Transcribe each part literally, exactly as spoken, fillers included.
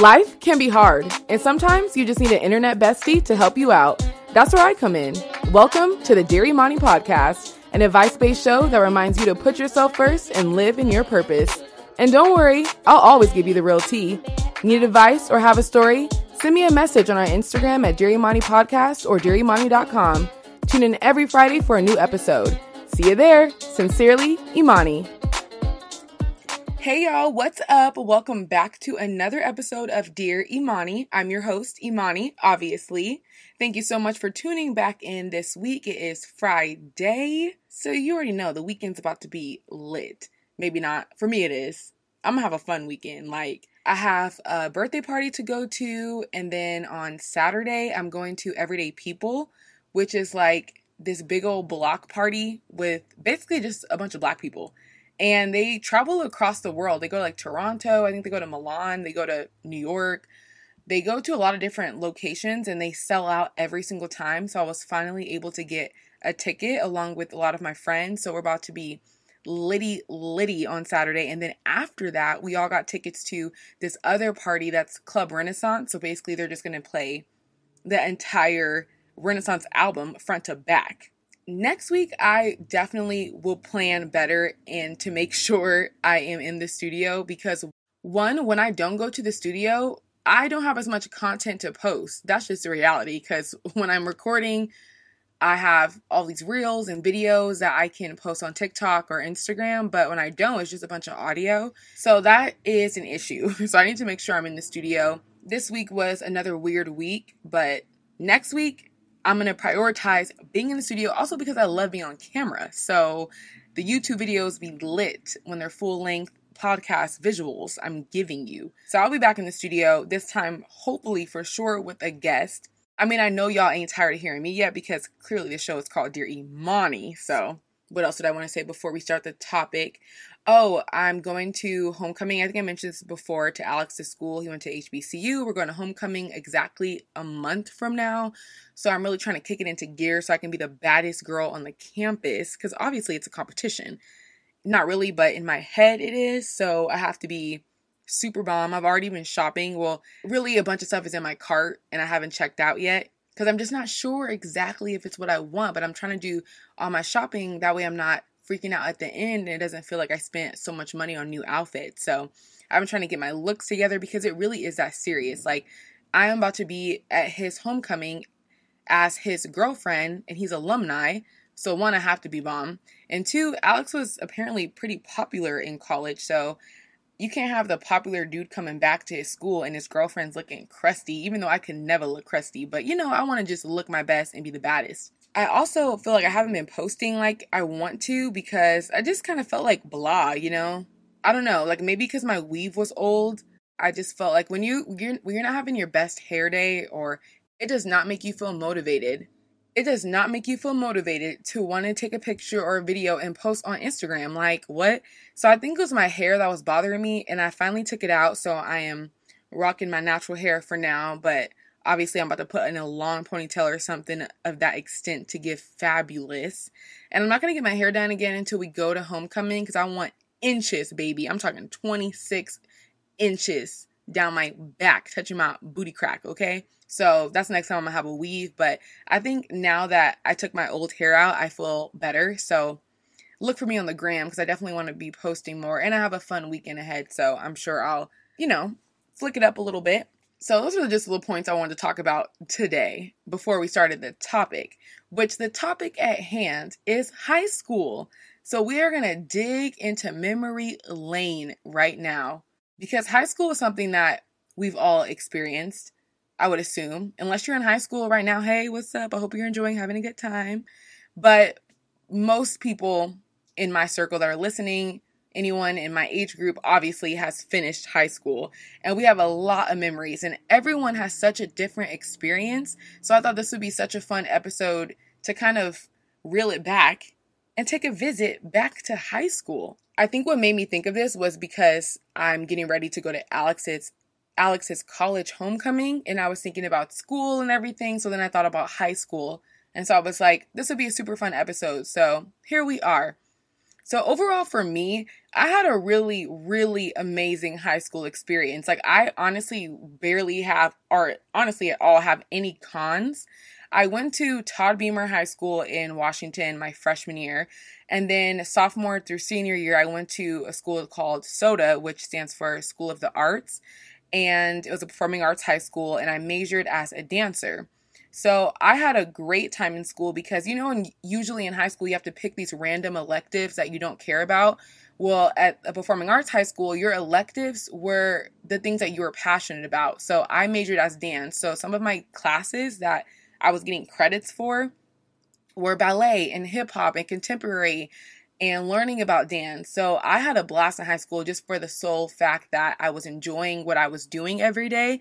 Life can be hard, and sometimes you just need an internet bestie to help you out. That's where I come in. Welcome to the Dear Imani Podcast, an advice-based show that reminds you to put yourself first and live in your purpose. And don't worry, I'll always give you the real tea. Need advice or have a story? Send me a message on our Instagram at Dear Imani Podcast or dear imani dot com. Tune in every Friday for a new episode. See you there. Sincerely, Imani. Hey y'all, what's up? Welcome back to another episode of Dear Imani. I'm your host, Imani, obviously. Thank you so much for tuning back in this week. It is Friday, so you already know the weekend's about to be lit. Maybe not. For me, it is. I'm gonna have a fun weekend. Like, I have a birthday party to go to, and then on Saturday, I'm going to Everyday People, which is like this big old block party with basically just a bunch of black people. And they travel across the world. They go to like Toronto. I think they go to Milan. They go to New York. They go to a lot of different locations and they sell out every single time. So I was finally able to get a ticket along with a lot of my friends. So we're about to be litty, litty on Saturday. And then after that, we all got tickets to this other party that's Club Renaissance. So basically they're just going to play the entire Renaissance album front to back. Next week, I definitely will plan better and to make sure I am in the studio because, one, when I don't go to the studio, I don't have as much content to post. That's just the reality because when I'm recording, I have all these reels and videos that I can post on TikTok or Instagram, but when I don't, it's just a bunch of audio. So that is an issue. So I need to make sure I'm in the studio. This week was another weird week, but next week, I'm going to prioritize being in the studio also because I love being on camera. So the YouTube videos be lit when they're full length podcast visuals I'm giving you. So I'll be back in the studio this time, hopefully for sure with a guest. I mean, I know y'all ain't tired of hearing me yet because clearly the show is called Dear Imani. So what else did I want to say before we start the topic? Oh, I'm going to homecoming. I think I mentioned this before to Alex's school. He went to H B C U. We're going to homecoming exactly a month from now. So I'm really trying to kick it into gear so I can be the baddest girl on the campus. Because obviously it's a competition. Not really, but in my head it is. So I have to be super bomb. I've already been shopping. Well, really a bunch of stuff is in my cart and I haven't checked out yet. Because I'm just not sure exactly if it's what I want. But I'm trying to do all my shopping. That way I'm not freaking out at the end and it doesn't feel like I spent so much money on new outfits. So I've been trying to get my looks together because it really is that serious. Like, I am about to be at his homecoming as his girlfriend and he's alumni. So one, I have to be bomb. And two, Alex was apparently pretty popular in college. So you can't have the popular dude coming back to his school and his girlfriend's looking crusty, even though I could never look crusty. But, you know, I want to just look my best and be the baddest. I also feel like I haven't been posting like I want to because I just kind of felt like blah, you know? I don't know, like maybe because my weave was old, I just felt like when, you, you're, when you're not having your best hair day or it does not make you feel motivated. It does not make you feel motivated to want to take a picture or a video and post on Instagram. Like, what? So I think it was my hair that was bothering me and I finally took it out. So I am rocking my natural hair for now, but obviously, I'm about to put in a long ponytail or something of that extent to get fabulous. And I'm not going to get my hair done again until we go to homecoming because I want inches, baby. I'm talking twenty-six inches down my back, touching my booty crack, okay? So that's the next time I'm going to have a weave. But I think now that I took my old hair out, I feel better. So look for me on the gram because I definitely want to be posting more. And I have a fun weekend ahead, so I'm sure I'll, you know, flick it up a little bit. So those are just little points I wanted to talk about today before we started the topic, which the topic at hand is high school. So we are going to dig into memory lane right now because high school is something that we've all experienced, I would assume. Unless you're in high school right now, hey, what's up? I hope you're enjoying having a good time. But most people in my circle that are listening, anyone in my age group obviously has finished high school and we have a lot of memories and everyone has such a different experience. So I thought this would be such a fun episode to kind of reel it back and take a visit back to high school. I think what made me think of this was because I'm getting ready to go to Alex's Alex's college homecoming and I was thinking about school and everything. So then I thought about high school. And so I was like, this would be a super fun episode. So here we are. So overall for me, I had a really, really amazing high school experience. Like, I honestly barely have, or honestly at all, have any cons. I went to Todd Beamer High School in Washington my freshman year. And then sophomore through senior year, I went to a school called SOTA, which stands for School of the Arts. And it was a performing arts high school, and I majored as a dancer. So I had a great time in school because, you know, in, usually in high school, you have to pick these random electives that you don't care about. Well, at a performing arts high school, your electives were the things that you were passionate about. So I majored as dance. So some of my classes that I was getting credits for were ballet and hip hop and contemporary and learning about dance. So I had a blast in high school just for the sole fact that I was enjoying what I was doing every day.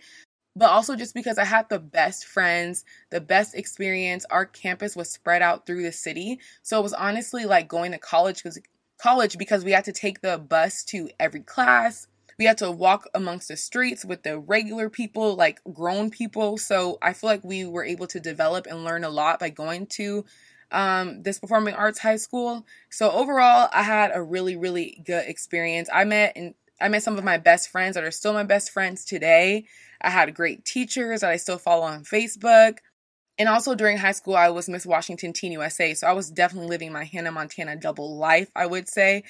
But also just because I had the best friends, the best experience. Our campus was spread out through the city. So it was honestly like going to college because college because we had to take the bus to every class. We had to walk amongst the streets with the regular people, like grown people. So I feel like we were able to develop and learn a lot by going to um, this performing arts high school. So overall, I had a really, really good experience. I met in I met some of my best friends that are still my best friends today. I had great teachers that I still follow on Facebook. And also during high school, I was Miss Washington Teen U S A. So I was definitely living my Hannah Montana double life, I would say.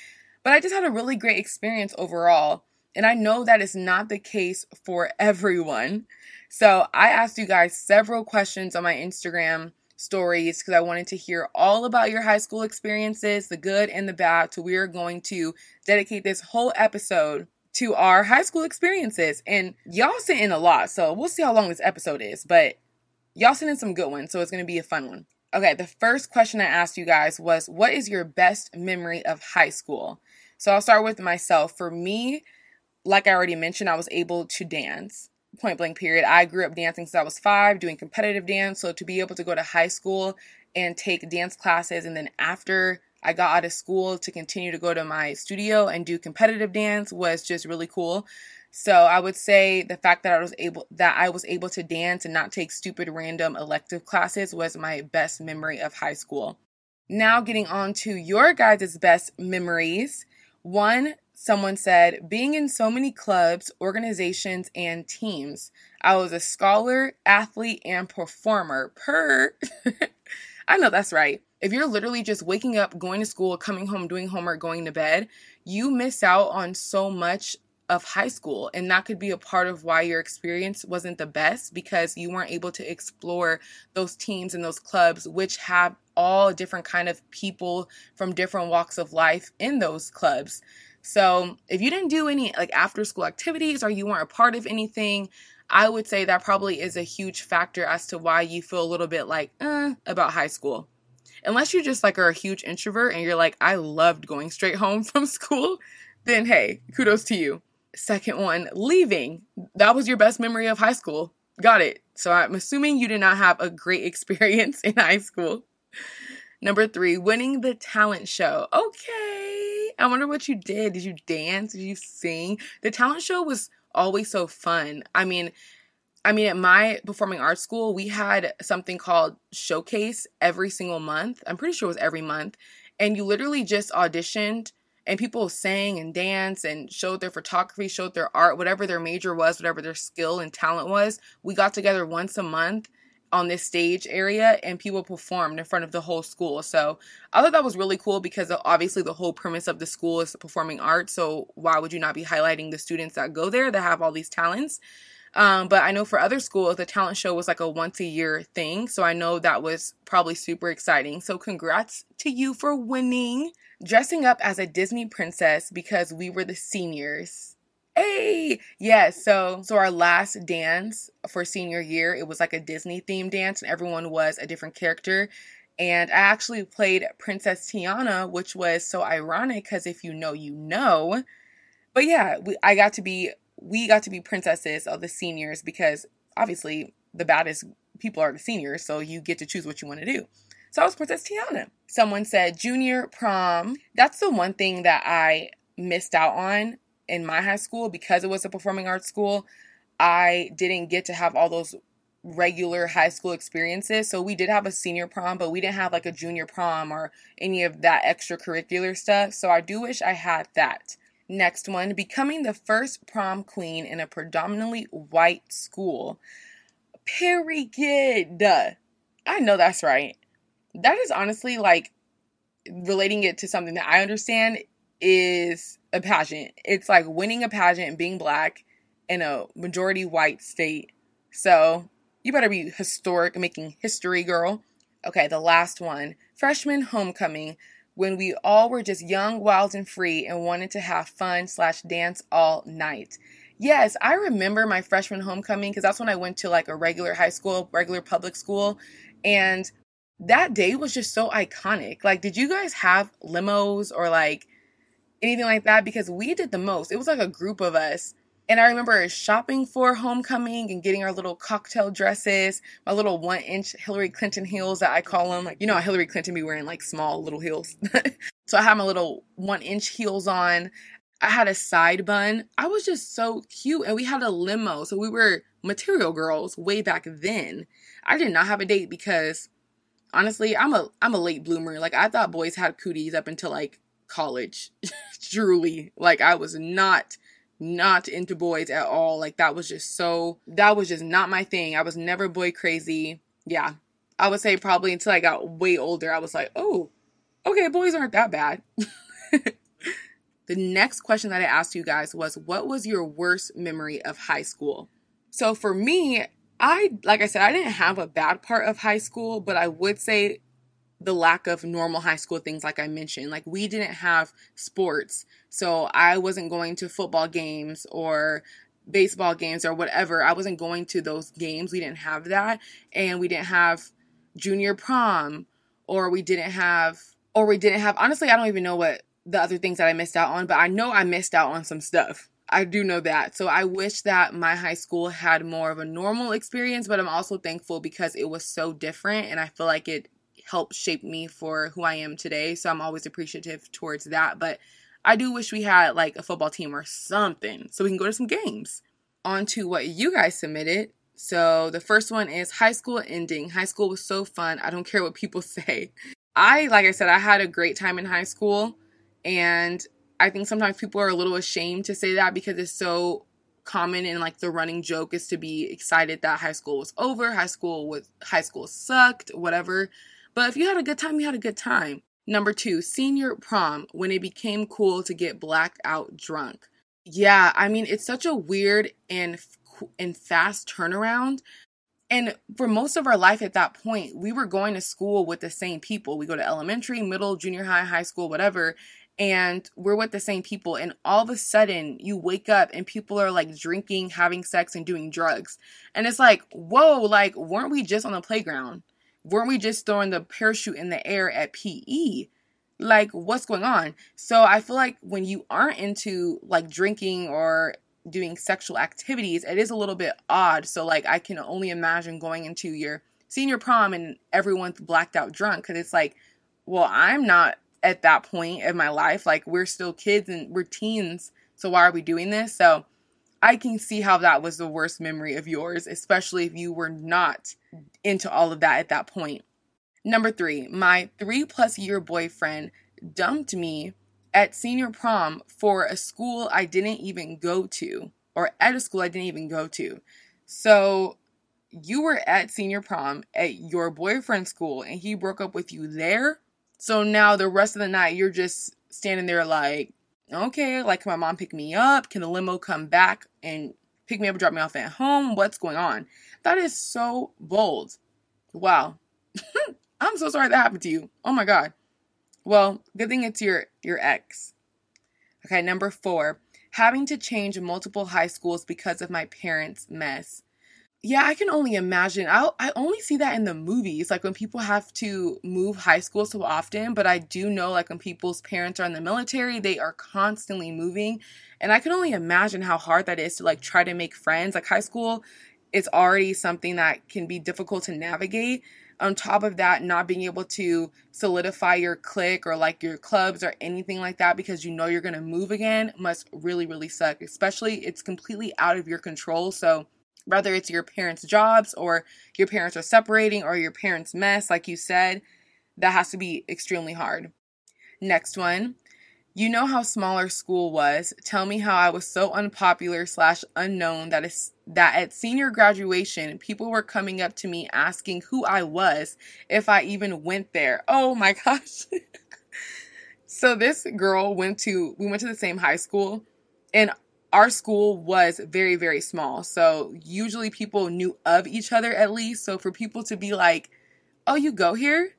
But I just had a really great experience overall. And I know that is not the case for everyone. So I asked you guys several questions on my Instagram stories because I wanted to hear all about your high school experiences, the good and the bad. So we are going to dedicate this whole episode to our high school experiences. And y'all sent in a lot, so we'll see how long this episode is. But y'all sent in some good ones, so it's going to be a fun one. Okay, the first question I asked you guys was, what is your best memory of high school? So I'll start with myself. For me, like I already mentioned, I was able to dance. Point blank period. I grew up dancing since I was five, doing competitive dance. So to be able to go to high school and take dance classes, and then after I got out of school to continue to go to my studio and do competitive dance was just really cool. So I would say the fact that I was able that I was able to dance and not take stupid random elective classes was my best memory of high school. Now getting on to your guys' best memories. One, someone said, being in so many clubs, organizations, and teams. I was a scholar, athlete, and performer. Per, I know that's right. If you're literally just waking up, going to school, coming home, doing homework, going to bed, you miss out on so much of high school. And that could be a part of why your experience wasn't the best, because you weren't able to explore those teams and those clubs, which have all different kind of people from different walks of life in those clubs. So if you didn't do any like after school activities or you weren't a part of anything, I would say that probably is a huge factor as to why you feel a little bit like, eh, about high school. Unless you just like are a huge introvert and you're like, I loved going straight home from school, then hey, kudos to you. Second one, leaving. That was your best memory of high school. Got it. So I'm assuming you did not have a great experience in high school. Number three, winning the talent show. Okay. I wonder what you did. Did you dance? Did you sing? The talent show was always so fun. I mean, I mean, at my performing arts school, we had something called Showcase every single month. I'm pretty sure it was every month. And you literally just auditioned and people sang and danced and showed their photography, showed their art, whatever their major was, whatever their skill and talent was. We got together once a month on this stage area and people performed in front of the whole school. So I thought that was really cool because obviously the whole premise of the school is performing arts. So why would you not be highlighting the students that go there that have all these talents? Um, but I know for other schools, the talent show was like a once a year thing. So I know that was probably super exciting. So congrats to you for winning. Dressing up as a Disney princess because we were the seniors. Hey, yeah, so so our last dance for senior year, it was like a Disney themed dance and everyone was a different character. And I actually played Princess Tiana, which was so ironic because if you know, you know. But yeah, we, I got to be, we got to be princesses of the seniors because obviously the baddest people are the seniors. So you get to choose what you want to do. So I was Princess Tiana. Someone said junior prom. That's the one thing that I missed out on. In my high school, because it was a performing arts school, I didn't get to have all those regular high school experiences. So we did have a senior prom, but we didn't have like a junior prom or any of that extracurricular stuff. So I do wish I had that. Next one, becoming the first prom queen in a predominantly white school. Period. I know that's right. That is honestly like relating it to something that I understand is a pageant. It's like winning a pageant and being black in a majority white state. So you better be historic, making history, girl. Okay, the last one, freshman homecoming, when we all were just young, wild, and free and wanted to have fun slash dance all night. Yes, I remember my freshman homecoming because that's when I went to like a regular high school, regular public school. And that day was just so iconic. Like, did you guys have limos or like anything like that? Because we did the most. It was like a group of us. And I remember shopping for homecoming and getting our little cocktail dresses, my little one-inch Hillary Clinton heels that I call them. Like, you know, Hillary Clinton be wearing, like, small little heels. So I had my little one-inch heels on. I had a side bun. I was just so cute. And we had a limo. So we were material girls way back then. I did not have a date because, honestly, I'm a I'm a late bloomer. Like, I thought boys had cooties up until, like, college. Truly. Like, I was not... not into boys at all. Like, that was just so, that was just not my thing. I was never boy crazy. Yeah. I would say probably until I got way older, I was like, oh, okay, boys aren't that bad. The next question that I asked you guys was, what was your worst memory of high school? So for me, I, like I said, I didn't have a bad part of high school, but I would say the lack of normal high school things, like I mentioned. Like, we didn't have sports, so I wasn't going to football games or baseball games or whatever. I wasn't going to those games. We didn't have that, and we didn't have junior prom, or we didn't have, or we didn't have, honestly, I don't even know what the other things that I missed out on, but I know I missed out on some stuff. I do know that. So I wish that my high school had more of a normal experience, but I'm also thankful because it was so different, and I feel like it helped shape me for who I am today. So I'm always appreciative towards that. But I do wish we had like a football team or something so we can go to some games. On to what you guys submitted. So the first one is high school ending. High school was so fun. I don't care what people say. I, like I said, I had a great time in high school. And I think sometimes people are a little ashamed to say that because it's so common, and like the running joke is to be excited that high school was over. High school was, high school sucked, whatever. But if you had a good time, you had a good time. Number two, senior prom, when it became cool to get blacked out drunk. Yeah, I mean, it's such a weird and and fast turnaround. And for most of our life at that point, we were going to school with the same people. We go to elementary, middle, junior high, high school, whatever. And we're with the same people. And all of a sudden, you wake up and people are like drinking, having sex, and doing drugs. And it's like, whoa, like, weren't we just on the playground? Weren't we just throwing the parachute in the air at P E? Like, what's going on? So I feel like when you aren't into, like, drinking or doing sexual activities, it is a little bit odd. So, like, I can only imagine going into your senior prom and everyone's blacked out drunk. Because it's like, well, I'm not at that point in my life. Like, we're still kids and we're teens. So why are we doing this? So I can see how that was the worst memory of yours, especially if you were not into all of that at that point. Number three, my three plus year boyfriend dumped me at senior prom for a school I didn't even go to, or at a school I didn't even go to. So you were at senior prom at your boyfriend's school and he broke up with you there. So now the rest of the night you're just standing there like, okay, like, can my mom pick me up? Can the limo come back and pick me up and drop me off at home? What's going on? That is so bold. Wow. I'm so sorry that happened to you. Oh my God. Well, good thing it's your, your ex. Okay, number four, having to change multiple high schools because of my parents' mess. Yeah, I can only imagine. I I only see that in the movies, like when people have to move high school so often. But I do know, like, when people's parents are in the military, they are constantly moving. And I can only imagine how hard that is to, like, try to make friends. Like, high school is already something that can be difficult to navigate. On top of that, not being able to solidify your clique or, like, your clubs or anything like that because you know you're going to move again must really, really suck. Especially it's completely out of your control. So whether it's your parents' jobs or your parents are separating or your parents' mess, like you said, that has to be extremely hard. Next one. You know how small our school was. Tell me how I was so unpopular slash unknown that is that at senior graduation, people were coming up to me asking who I was, if I even went there. Oh my gosh. So this girl went to, we went to the same high school, and our school was very, very small. So usually people knew of each other at least. So for people to be like, oh, you go here?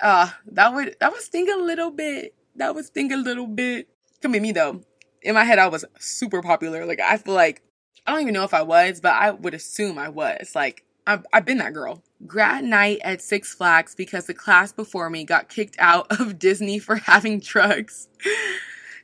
Uh, that would, that would sting a little bit. That would sting a little bit. Come at me though. In my head, I was super popular. Like, I feel like, I don't even know if I was, but I would assume I was. Like, I've, I've been that girl. Grad night at Six Flags because the class before me got kicked out of Disney for having drugs.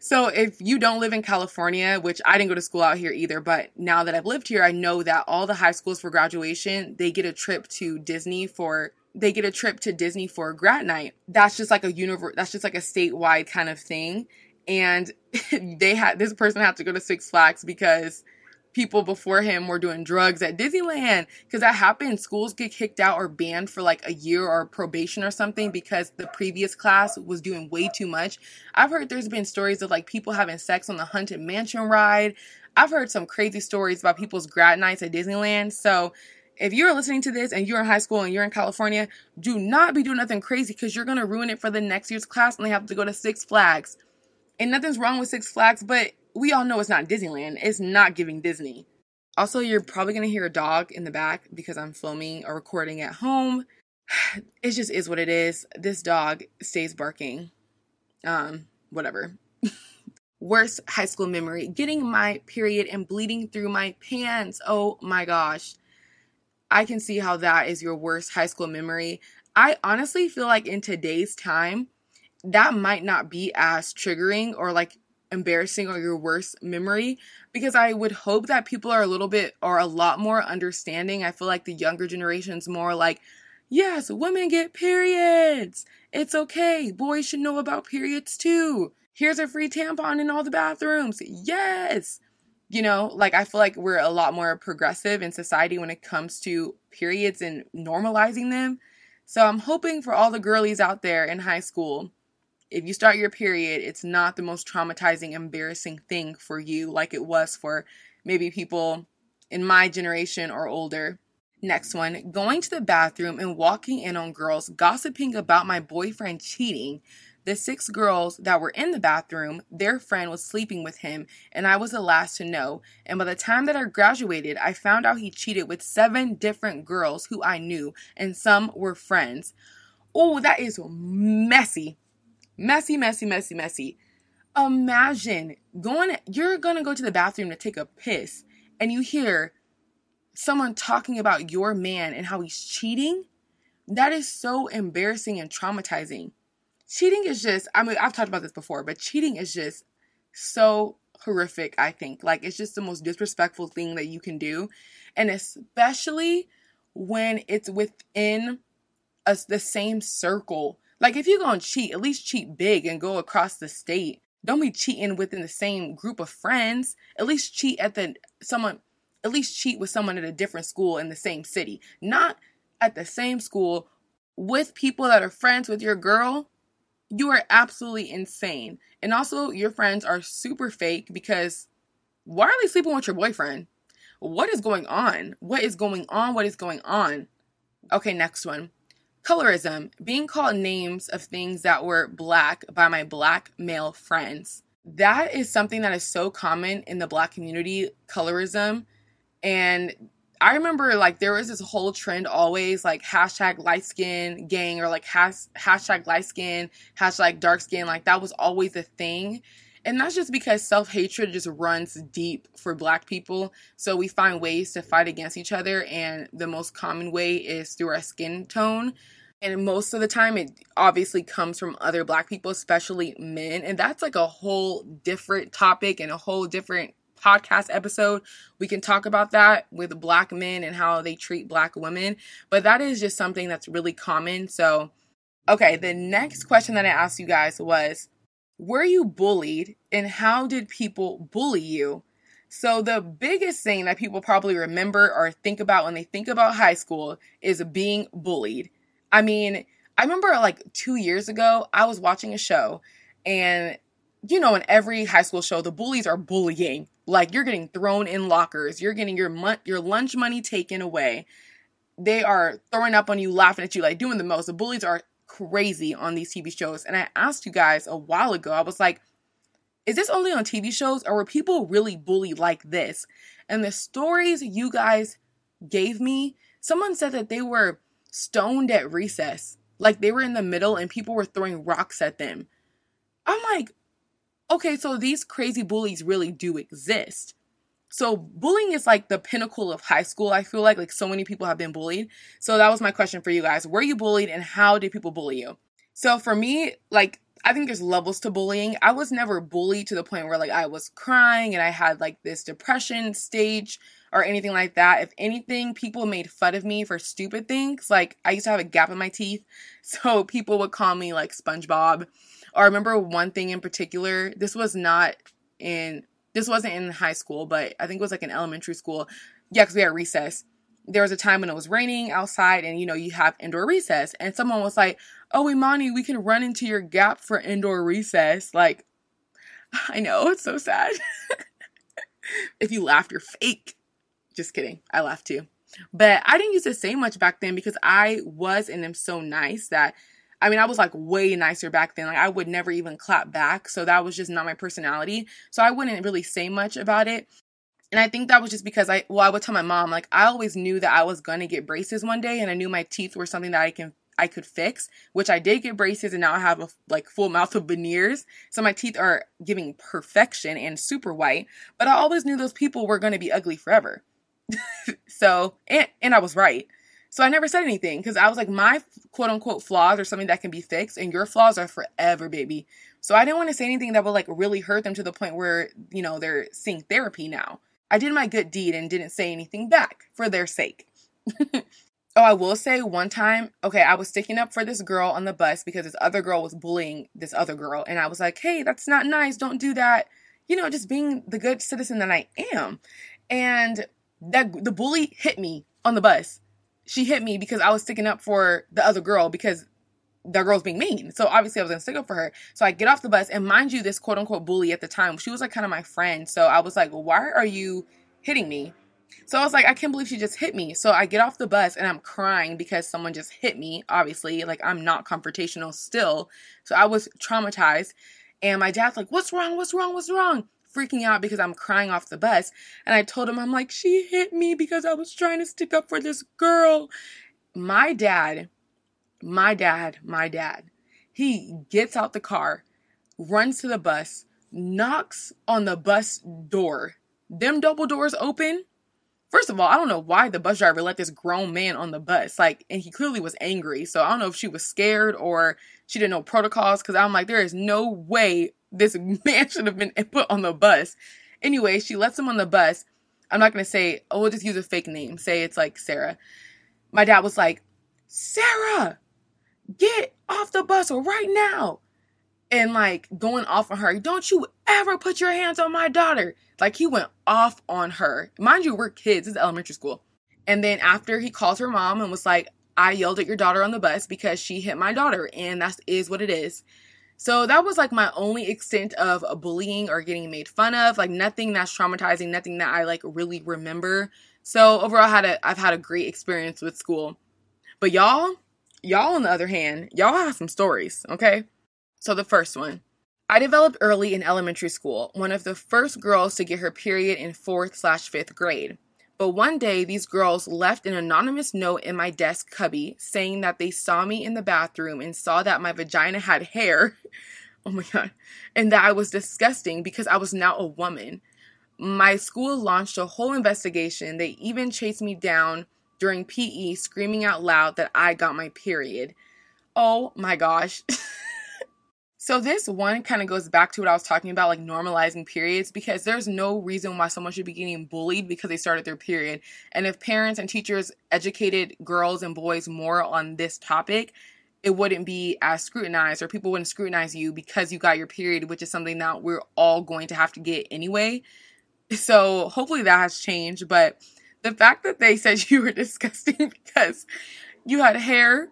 So if you don't live in California, which I didn't go to school out here either, but now that I've lived here, I know that all the high schools for graduation, they get a trip to Disney for they get a trip to Disney for grad night. That's just like a universe. That's just like a statewide kind of thing. And they had this person had to go to Six Flags because people before him were doing drugs at Disneyland. Because that happened. Schools get kicked out or banned for like a year or probation or something because the previous class was doing way too much. I've heard there's been stories of like people having sex on the Haunted Mansion ride. I've heard some crazy stories about people's grad nights at Disneyland. So if you're listening to this and you're in high school and you're in California, do not be doing nothing crazy because you're going to ruin it for the next year's class and they have to go to Six Flags. And nothing's wrong with Six Flags, but we all know it's not Disneyland. It's not giving Disney. Also, you're probably going to hear a dog in the back because I'm filming or recording at home. It just is what it is. This dog stays barking. Um, whatever. Worst high school memory. Getting my period and bleeding through my pants. Oh my gosh. I can see how that is your worst high school memory. I honestly feel like in today's time, that might not be as triggering or like embarrassing or your worst memory, because I would hope that people are a little bit or a lot more understanding. I feel like the younger generation's more like, yes, women get periods. It's okay. Boys should know about periods too. Here's a free tampon in all the bathrooms. Yes. You know, like I feel like we're a lot more progressive in society when it comes to periods and normalizing them. So I'm hoping for all the girlies out there in high school, if you start your period, it's not the most traumatizing, embarrassing thing for you like it was for maybe people in my generation or older. Next one, going to the bathroom and walking in on girls gossiping about my boyfriend cheating. The six girls that were in the bathroom, their friend was sleeping with him, and I was the last to know. And by the time that I graduated, I found out he cheated with seven different girls who I knew, and some were friends. Oh, that is messy. Messy, messy, messy, messy. Imagine going, you're going to go to the bathroom to take a piss and you hear someone talking about your man and how he's cheating. That is so embarrassing and traumatizing. Cheating is just, I mean, I've talked about this before, but cheating is just so horrific, I think. Like, it's just the most disrespectful thing that you can do. And especially when it's within a, the same circle. Like, if you're going to cheat, at least cheat big and go across the state. Don't be cheating within the same group of friends. At least cheat at the, someone, at least cheat with someone at a different school in the same city. Not at the same school with people that are friends with your girl. You are absolutely insane. And also, your friends are super fake because why are they sleeping with your boyfriend? What is going on? What is going on? What is going on? Okay, next one. Colorism. Being called names of things that were black by my black male friends. That is something that is so common in the black community, colorism. And I remember, like, there was this whole trend always, like, hashtag light skin gang or, like, has, hashtag light skin, hashtag dark skin. Like, that was always a thing. And that's just because self-hatred just runs deep for black people. So we find ways to fight against each other. And the most common way is through our skin tone. And most of the time, it obviously comes from other black people, especially men. And that's, like, a whole different topic and a whole different podcast episode. We can talk about that with black men and how they treat black women, but that is just something that's really common. So, okay, the next question that I asked you guys was, were you bullied and how did people bully you? So the biggest thing that people probably remember or think about when they think about high school is being bullied. I mean, I remember like two years ago, I was watching a show and, you know, in every high school show, the bullies are bullying. Like you're getting thrown in lockers. You're getting your mon- your lunch money taken away. They are throwing up on you, laughing at you, like doing the most. The bullies are crazy on these T V shows. And I asked you guys a while ago, I was like, is this only on T V shows or were people really bullied like this? And the stories you guys gave me, someone said that they were stoned at recess. Like they were in the middle and people were throwing rocks at them. I'm like, okay, so these crazy bullies really do exist. So bullying is like the pinnacle of high school. I feel like, like so many people have been bullied. So that was my question for you guys. Were you bullied and how did people bully you? So for me, like, I think there's levels to bullying. I was never bullied to the point where like I was crying and I had like this depression stage or anything like that. If anything, people made fun of me for stupid things. Like I used to have a gap in my teeth, so people would call me like SpongeBob. Or I remember one thing in particular. This was not in this wasn't in high school, but I think it was like in elementary school. Yeah, because we had recess. There was a time when it was raining outside and, you know, you have indoor recess. And someone was like, oh, Imani, we can run into your gap for indoor recess. Like, I know, it's so sad. If you laughed, you're fake. Just kidding. I laughed too. But I didn't used to say much back then because I was and am so nice that, I mean, I was like way nicer back then. Like I would never even clap back. So that was just not my personality. So I wouldn't really say much about it. And I think that was just because I, well, I would tell my mom, like, I always knew that I was going to get braces one day and I knew my teeth were something that I can, I could fix, which I did get braces and now I have a like full mouth of veneers. So my teeth are giving perfection and super white, but I always knew those people were going to be ugly forever. so, and, and I was right. So I never said anything because I was like, my quote unquote flaws are something that can be fixed and your flaws are forever, baby. So I didn't want to say anything that would like really hurt them to the point where, you know, they're seeing therapy now. I did my good deed and didn't say anything back for their sake. Oh, I will say one time, okay, I was sticking up for this girl on the bus because this other girl was bullying this other girl. And I was like, hey, that's not nice. Don't do that. You know, just being the good citizen that I am. And that the bully hit me on the bus. She hit me because I was sticking up for the other girl because the girl's being mean. So obviously I was going to stick up for her. So I get off the bus and mind you, this quote unquote bully at the time, she was like kind of my friend. So I was like, why are you hitting me? So I was like, I can't believe she just hit me. So I get off the bus and I'm crying because someone just hit me. Obviously, like I'm not confrontational still. So I was traumatized and my dad's like, what's wrong? What's wrong? What's wrong? Freaking out because I'm crying off the bus. And I told him, I'm like, she hit me because I was trying to stick up for this girl. My dad My dad, my dad, he gets out the car, runs to the bus, knocks on the bus door. Them double doors open. First of all, I don't know why the bus driver let this grown man on the bus. Like, and he clearly was angry. So I don't know if she was scared or she didn't know protocols. Cause I'm like, there is no way this man should have been put on the bus. Anyway, she lets him on the bus. I'm not going to say, oh, we'll just use a fake name. Say it's like Sarah. My dad was like, Sarah, get off the bus right now. And like going off on her. Don't you ever put your hands on my daughter. Like he went off on her. Mind you, we're kids. It's elementary school. And then after he calls her mom and was like, I yelled at your daughter on the bus because she hit my daughter. And that is what it is. So that was like my only extent of bullying or getting made fun of. Like nothing that's traumatizing. Nothing that I like really remember. So overall, I had a, I've had a great experience with school. But y'all... Y'all, on the other hand, y'all have some stories, okay? So the first one. I developed early in elementary school, one of the first girls to get her period in fourth slash fifth grade. But one day, these girls left an anonymous note in my desk cubby saying that they saw me in the bathroom and saw that my vagina had hair. Oh my God. And that I was disgusting because I was now a woman. My school launched a whole investigation. They even chased me down during P E, screaming out loud that I got my period. Oh my gosh. So this one kind of goes back to what I was talking about, like normalizing periods, because there's no reason why someone should be getting bullied because they started their period. And if parents and teachers educated girls and boys more on this topic, it wouldn't be as scrutinized or people wouldn't scrutinize you because you got your period, which is something that we're all going to have to get anyway. So hopefully that has changed. But the fact that they said you were disgusting because you had hair,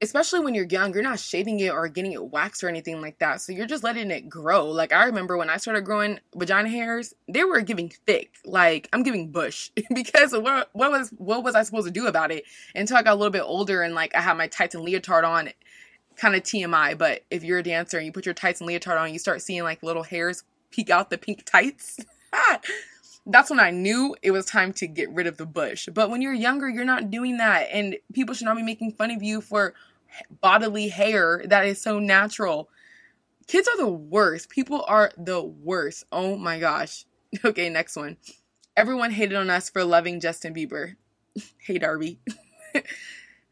especially when you're young, you're not shaving it or getting it waxed or anything like that. So you're just letting it grow. Like, I remember when I started growing vagina hairs, they were giving thick. Like, I'm giving bush because what, what was what was I supposed to do about it? Until I got a little bit older and, like, I had my tights and leotard on. Kind of T M I, but if you're a dancer and you put your tights and leotard on, you start seeing, like, little hairs peek out the pink tights. That's when I knew it was time to get rid of the bush. But when you're younger, you're not doing that, and people should not be making fun of you for bodily hair that is so natural. Kids are the worst. People are the worst. Oh my gosh. Okay, next one. Everyone hated on us for loving Justin Bieber. Hey, Darby.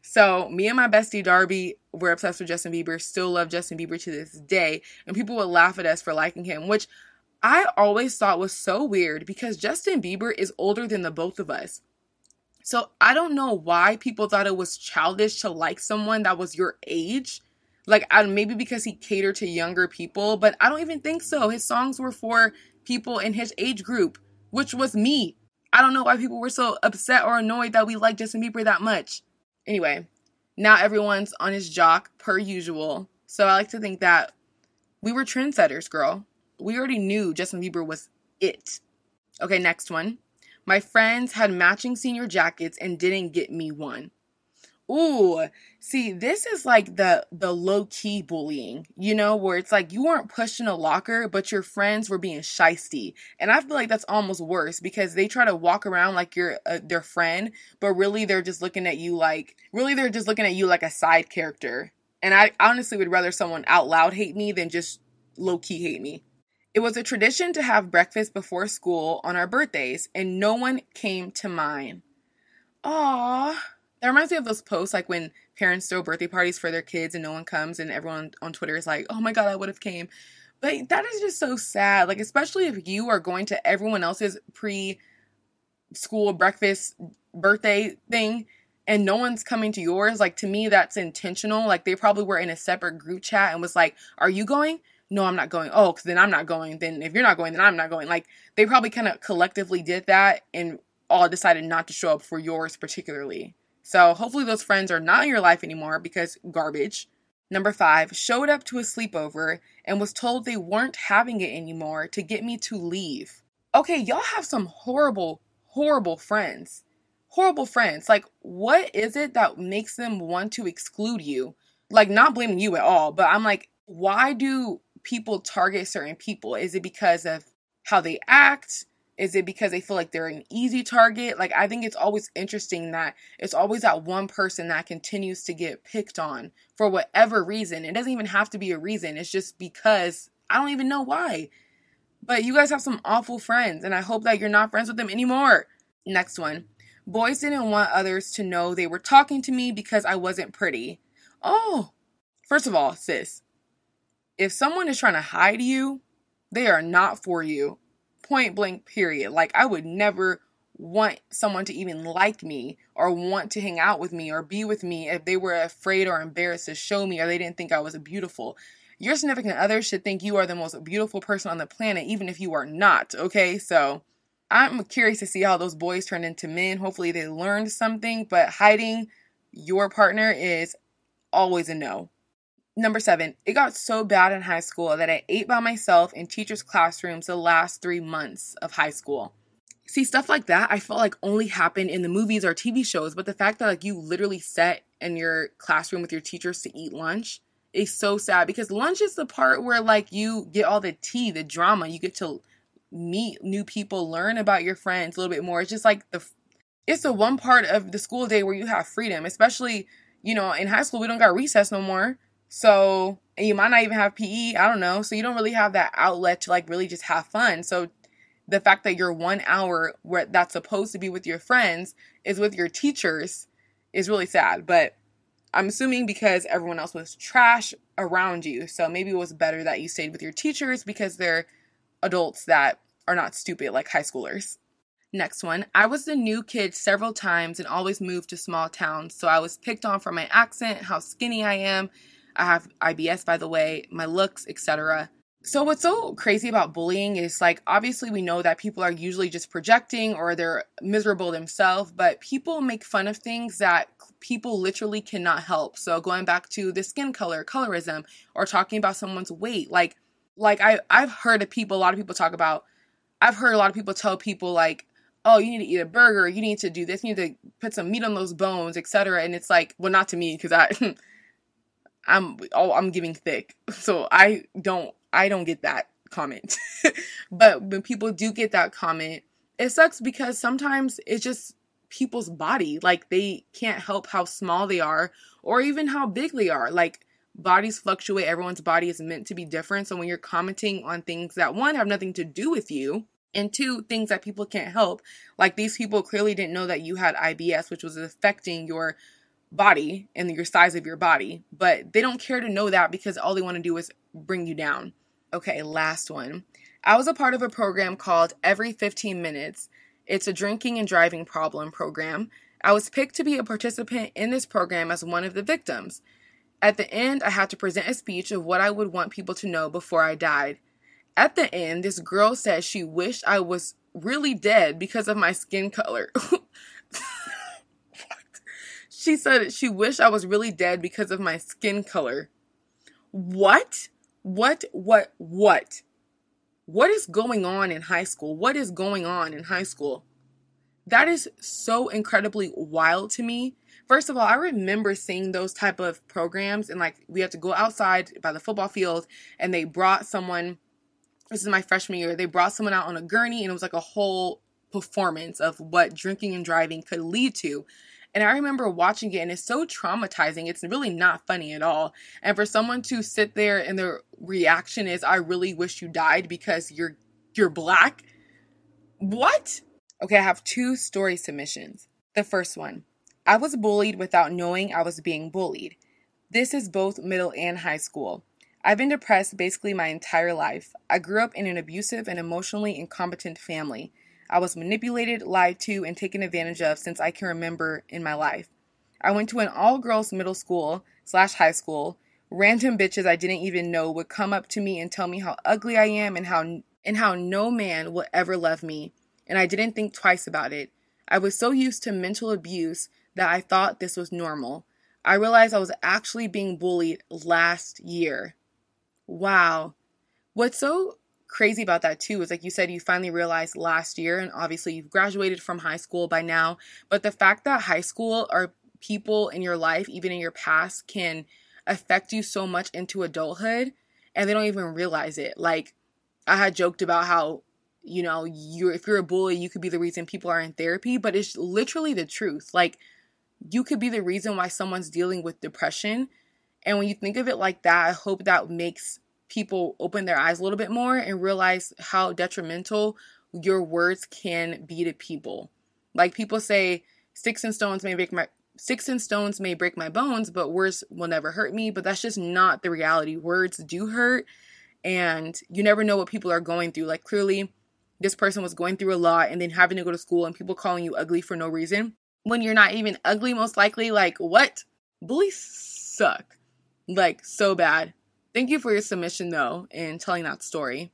So me and my bestie Darby were obsessed with Justin Bieber, still love Justin Bieber to this day, and people would laugh at us for liking him, which I always thought was so weird because Justin Bieber is older than the both of us. So I don't know why people thought it was childish to like someone that was your age. Like, I, maybe because he catered to younger people, but I don't even think so. His songs were for people in his age group, which was me. I don't know why people were so upset or annoyed that we liked Justin Bieber that much. Anyway, now everyone's on his jock per usual. So I like to think that we were trendsetters, girl. We already knew Justin Bieber was it. Okay, next one. My friends had matching senior jackets and didn't get me one. Ooh, see, this is like the, the low-key bullying, you know, where it's like you weren't pushing a locker, but your friends were being shysty. And I feel like that's almost worse because they try to walk around like you're uh, their friend, but really they're just looking at you like, really they're just looking at you like a side character. And I honestly would rather someone out loud hate me than just low-key hate me. It was a tradition to have breakfast before school on our birthdays, and no one came to mine. Aww. That reminds me of those posts, like when parents throw birthday parties for their kids and no one comes and everyone on Twitter is like, oh my God, I would have came. But that is just so sad. Like, especially if you are going to everyone else's pre-school breakfast birthday thing and no one's coming to yours. Like, to me, that's intentional. Like, they probably were in a separate group chat and was like, are you going? No, I'm not going. Oh, because then I'm not going. Then if you're not going, then I'm not going. Like, they probably kind of collectively did that and all decided not to show up for yours particularly. So hopefully those friends are not in your life anymore because garbage. Number five, showed up to a sleepover and was told they weren't having it anymore to get me to leave. Okay, y'all have some horrible, horrible friends. Horrible friends. Like, what is it that makes them want to exclude you? Like, not blaming you at all, but I'm like, why do people target certain people? Is it because of how they act? Is it because they feel like they're an easy target? Like, I think it's always interesting that it's always that one person that continues to get picked on for whatever reason. It doesn't even have to be a reason. It's just because I don't even know why. But you guys have some awful friends, and I hope that you're not friends with them anymore. Next one. Boys didn't want others to know they were talking to me because I wasn't pretty. Oh, first of all, sis, if someone is trying to hide you, they are not for you. Point blank, period. Like, I would never want someone to even like me or want to hang out with me or be with me if they were afraid or embarrassed to show me or they didn't think I was beautiful. Your significant other should think you are the most beautiful person on the planet, even if you are not, okay? So I'm curious to see how those boys turn into men. Hopefully they learned something, but hiding your partner is always a no. Number seven, it got so bad in high school that I ate by myself in teachers' classrooms the last three months of high school. See, stuff like that I felt like only happened in the movies or T V shows, but the fact that, like, you literally sat in your classroom with your teachers to eat lunch is so sad because lunch is the part where, like, you get all the tea, the drama. You get to meet new people, learn about your friends a little bit more. It's just like the, it's the one part of the school day where you have freedom, especially, you know, in high school, we don't got recess no more. So, and you might not even have P E, I don't know. So you don't really have that outlet to, like, really just have fun. So the fact that your one hour where that's supposed to be with your friends is with your teachers is really sad. But I'm assuming because everyone else was trash around you. So maybe it was better that you stayed with your teachers because they're adults that are not stupid like high schoolers. Next one. I was the new kid several times and always moved to small towns. So I was picked on for my accent, how skinny I am. I have I B S, by the way, my looks, et cetera. So what's so crazy about bullying is, like, obviously we know that people are usually just projecting or they're miserable themselves, but people make fun of things that people literally cannot help. So going back to the skin color, colorism, or talking about someone's weight, like, like I, I've heard of people, a lot of people talk about, I've heard a lot of people tell people, like, oh, you need to eat a burger, you need to do this, you need to put some meat on those bones, et cetera. And it's like, well, not to me, because I, I'm, oh, I'm giving thick. So I don't. I don't get that comment. But when people do get that comment, it sucks because sometimes it's just people's body. Like, they can't help how small they are or even how big they are. Like, bodies fluctuate. Everyone's body is meant to be different. So when you're commenting on things that, one, have nothing to do with you, and two, things that people can't help, like, these people clearly didn't know that you had I B S, which was affecting your body and your size of your body. But they don't care to know that because all they want to do is bring you down. Okay, last one. I was a part of a program called Every fifteen minutes. It's a drinking and driving problem program. I was picked to be a participant in this program as one of the victims. At the end, I had to present a speech of what I would want people to know before I died. At the end, this girl said she wished I was really dead because of my skin color. She said she wished I was really dead because of my skin color. What? What, what, what? What is going on in high school? What is going on in high school? That is so incredibly wild to me. First of all, I remember seeing those type of programs, and, like, we had to go outside by the football field, and they brought someone, this is my freshman year, they brought someone out on a gurney, and it was like a whole performance of what drinking and driving could lead to. And I remember watching it, and it's so traumatizing. It's really not funny at all. And for someone to sit there and their reaction is, I really wish you died because you're you're black. What? Okay, I have two story submissions. The first one, I was bullied without knowing I was being bullied. This is both middle and high school. I've been depressed basically my entire life. I grew up in an abusive and emotionally incompetent family. I was manipulated, lied to, and taken advantage of since I can remember in my life. I went to an all-girls middle school slash high school. Random bitches I didn't even know would come up to me and tell me how ugly I am and how and how no man will ever love me. And I didn't think twice about it. I was so used to mental abuse that I thought this was normal. I realized I was actually being bullied last year. Wow. What's so crazy about that too is, like you said, you finally realized last year, and obviously you've graduated from high school by now, but the fact that high school or people in your life, even in your past, can affect you so much into adulthood and they don't even realize it. Like, I had joked about how, you know, you if you're a bully, you could be the reason people are in therapy, but it's literally the truth. Like, you could be the reason why someone's dealing with depression. And when you think of it like that, I hope that makes people open their eyes a little bit more and realize how detrimental your words can be to people. Like, people say, sticks and stones may break my sticks and stones may break my bones, but words will never hurt me. But that's just not the reality. Words do hurt, and you never know what people are going through. Like, clearly, this person was going through a lot, and then having to go to school and people calling you ugly for no reason when you're not even ugly, most likely. Like, what? Bullies suck, like, so bad. Thank you for your submission, though, and telling that story.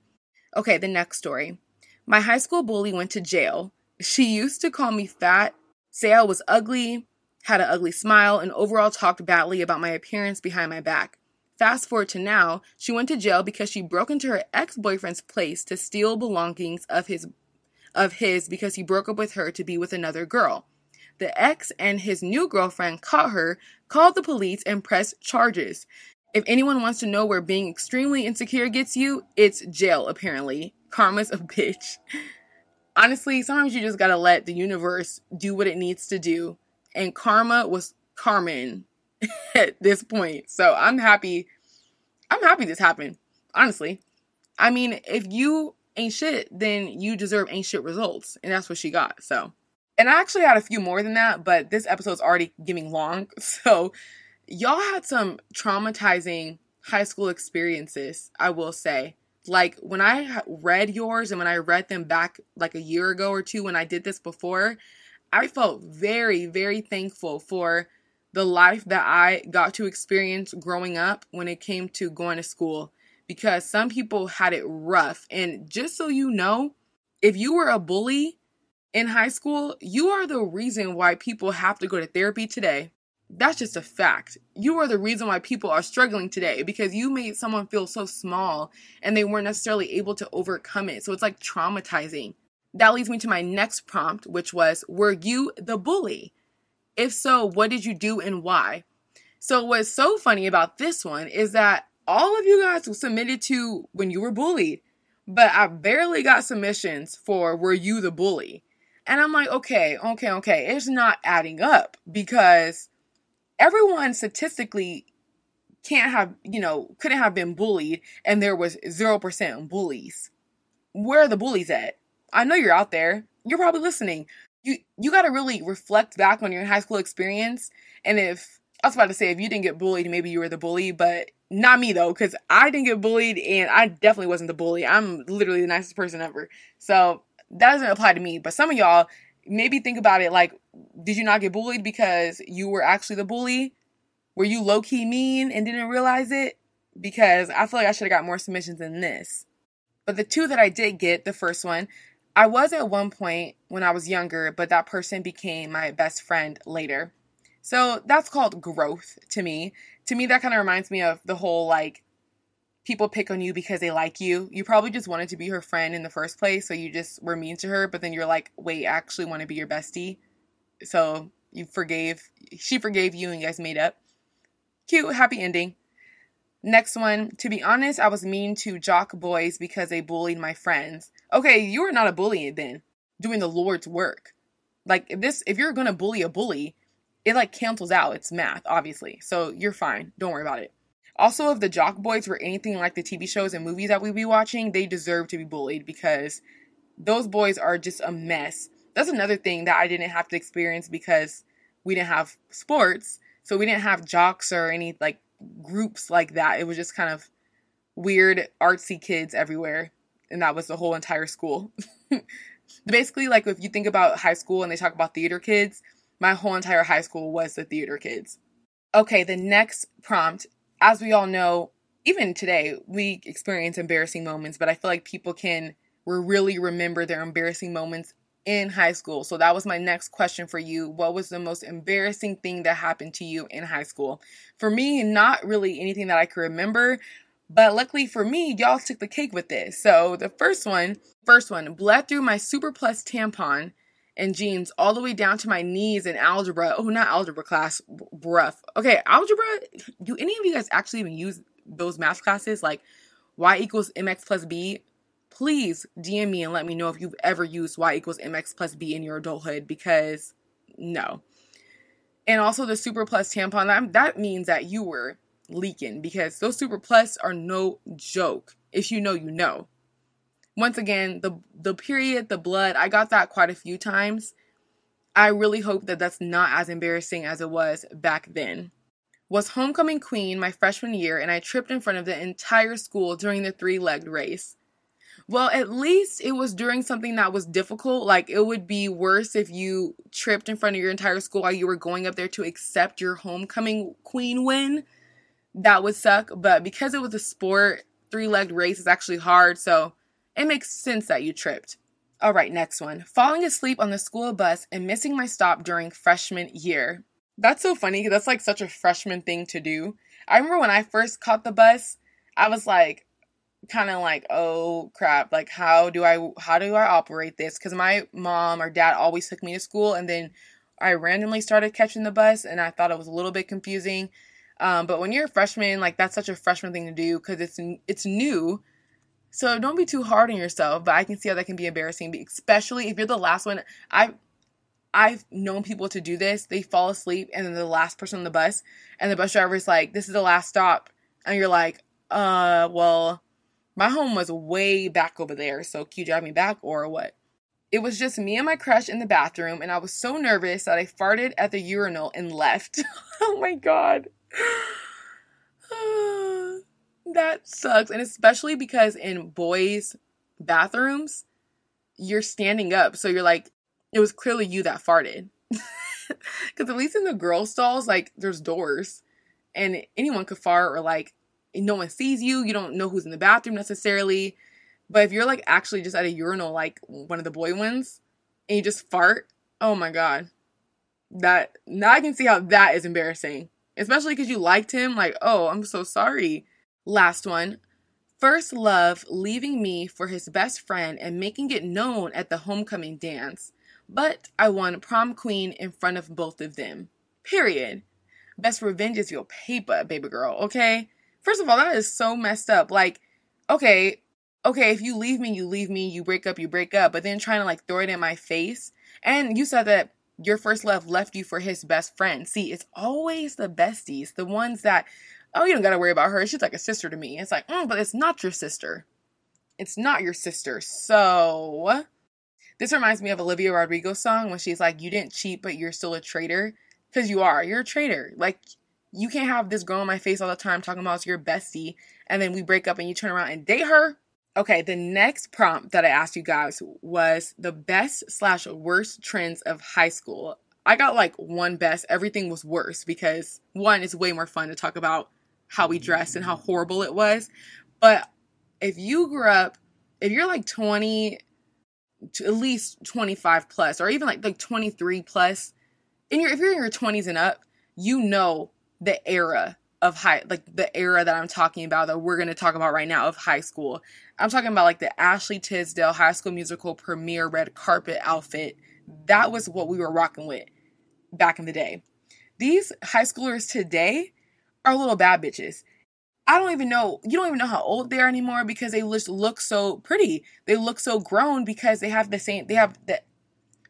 Okay, the next story. My high school bully went to jail. She used to call me fat, say I was ugly, had an ugly smile, and overall talked badly about my appearance behind my back. Fast forward to now, she went to jail because she broke into her ex-boyfriend's place to steal belongings of his, of his because he broke up with her to be with another girl. The ex and his new girlfriend caught her, called the police, and pressed charges. If anyone wants to know where being extremely insecure gets you, it's jail, apparently. Karma's a bitch. Honestly, sometimes you just gotta let the universe do what it needs to do. And karma was Carmen at this point. So I'm happy. I'm happy this happened. Honestly. I mean, if you ain't shit, then you deserve ain't shit results. And that's what she got, so. And I actually had a few more than that, but this episode's already getting long, so... Y'all had some traumatizing high school experiences, I will say. Like, when I read yours and when I read them back like a year ago or two when I did this before, I felt very, very thankful for the life that I got to experience growing up when it came to going to school. because some people had it rough. And just so you know, if you were a bully in high school, you are the reason why people have to go to therapy today. That's just a fact. You are the reason why people are struggling today, because you made someone feel so small and they weren't necessarily able to overcome it. So it's like traumatizing. That leads me to my next prompt, which was, were you the bully? If so, what did you do and why? So what's so funny about this one is that all of you guys submitted to when you were bullied, but I barely got submissions for were you the bully? And I'm like, okay, okay, okay. It's not adding up, because everyone statistically can't have, you know, couldn't have been bullied, and there was zero percent bullies. Where are the bullies at? I know you're out there. You're probably listening. You you got to really reflect back on your high school experience. And if, I was about to say, if you didn't get bullied, maybe you were the bully, but not me though, because I didn't get bullied and I definitely wasn't the bully. I'm literally the nicest person ever. So that doesn't apply to me. But some of y'all, maybe think about it like, did you not get bullied because you were actually the bully? Were you low-key mean and didn't realize it? Because I feel like I should have got more submissions than this. But the two that I did get, the first one, I was at one point when I was younger, but that person became my best friend later. So that's called growth to me. To me, that kind of reminds me of the whole, like, people pick on you because they like you. You probably just wanted to be her friend in the first place, so you just were mean to her, but then you're like, wait, I actually want to be your bestie. So you forgave, she forgave you, and you guys made up. Cute, happy ending. Next one, to be honest, I was mean to jock boys because they bullied my friends. Okay, you were not a bully then, doing the Lord's work. Like, if this, if you're going to bully a bully, it, like, cancels out. It's math, obviously. So you're fine. Don't worry about it. Also, if the jock boys were anything like the T V shows and movies that we be watching, they deserve to be bullied, because those boys are just a mess. That's another thing that I didn't have to experience, because we didn't have sports. So we didn't have jocks or any, like, groups like that. It was just kind of weird, artsy kids everywhere, and that was the whole entire school. Basically, like, if you think about high school and they talk about theater kids, my whole entire high school was the theater kids. Okay, the next prompt. As we all know, even today, we experience embarrassing moments, but I feel like people can really remember their embarrassing moments in high school. So that was my next question for you. What was the most embarrassing thing that happened to you in high school? For me, not really anything that I could remember, but luckily for me, y'all took the cake with this. So the first one, first one, bled through my Super Plus tampon and jeans all the way down to my knees in algebra. Oh, not algebra class, bruh. Okay, algebra, do any of you guys actually even use those math classes? Like y equals mx plus b? Please D M me and let me know if you've ever used y equals mx plus b in your adulthood, because no. And also the Super Plus tampon, that, that means that you were leaking, because those Super Plus are no joke. If you know, you know. Once again, the the period, the blood, I got that quite a few times. I really hope that that's not as embarrassing as it was back then. Was homecoming queen my freshman year, and I tripped in front of the entire school during the three-legged race. Well, at least it was during something that was difficult. Like, it would be worse if you tripped in front of your entire school while you were going up there to accept your homecoming queen win. That would suck. But because it was a sport, three-legged race is actually hard. So it makes sense that you tripped. All right, next one. Falling asleep on the school bus and missing my stop during freshman year. That's so funny, because that's like such a freshman thing to do. I remember when I first caught the bus, I was like, kind of like, oh crap, like how do I how do I operate this? Because my mom or dad always took me to school, and then I randomly started catching the bus, and I thought it was a little bit confusing. Um, but when you're a freshman, like, that's such a freshman thing to do, because it's it's new. So don't be too hard on yourself, but I can see how that can be embarrassing, especially if you're the last one. I've, I've known people to do this. They fall asleep, and then they're the last person on the bus, and the bus driver's like, this is the last stop. And you're like, uh, well, my home was way back over there, so can you drive me back or what? It was just me and my crush in the bathroom, and I was so nervous that I farted at the urinal and left. Oh my God. That sucks. And especially because in boys' bathrooms, you're standing up. So you're like, it was clearly you that farted. Because at least in the girls' stalls, like, there's doors. And anyone could fart, or, like, no one sees you. You don't know who's in the bathroom necessarily. But if you're, like, actually just at a urinal, like one of the boy ones, and you just fart, oh, my God. That, now I can see how that is embarrassing. Especially because you liked him. Like, oh, I'm so sorry. Last one. First love leaving me for his best friend and making it known at the homecoming dance. But I won prom queen in front of both of them. Period. Best revenge is your paper, baby girl, okay? First of all, that is so messed up. Like, okay, okay, if you leave me, you leave me, you break up, you break up. But then trying to, like, throw it in my face. And you said that your first love left you for his best friend. See, it's always the besties, the ones that, oh, you don't got to worry about her. She's like a sister to me. It's like, mm, but it's not your sister. It's not your sister. So this reminds me of Olivia Rodrigo's song when she's like, you didn't cheat, but you're still a traitor. Because you are. You're a traitor. Like, you can't have this girl in my face all the time talking about it's your bestie. And then we break up and you turn around and date her. Okay, the next prompt that I asked you guys was the best slash worst trends of high school. I got, like, one best. Everything was worse because, one, it's way more fun to talk about how we dressed and how horrible it was. But if you grew up, if you're, like, twenty, to at least twenty-five plus, or even, like, like twenty-three plus, in your, if you're in your twenties and up, you know the era of high, like the era that I'm talking about that we're going to talk about right now of high school. I'm talking about like the Ashley Tisdale High School Musical premiere red carpet outfit. That was what we were rocking with back in the day. These high schoolers today are little bad bitches. I don't even know, you don't even know how old they are anymore because they just look so pretty. They look so grown because they have the same, they have the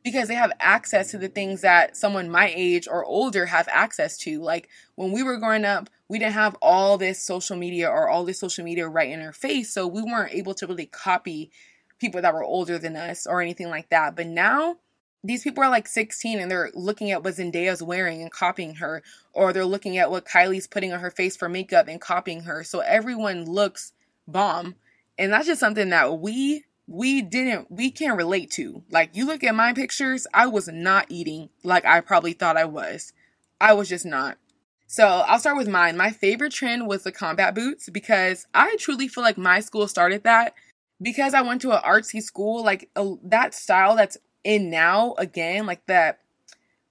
because they have access to the things that someone my age or older have access to. Like, when we were growing up, we didn't have all this social media or all this social media right in our face, so we weren't able to really copy people that were older than us or anything like that. But now, these people are like sixteen and they're looking at what Zendaya's wearing and copying her, or they're looking at what Kylie's putting on her face for makeup and copying her. So everyone looks bomb, and that's just something that we... We didn't, we can't relate to. Like, you look at my pictures, I was not eating like I probably thought I was. I was just not. So I'll start with mine. My favorite trend was the combat boots because I truly feel like my school started that because I went to an artsy school. Like, a, that style that's in now, again, like that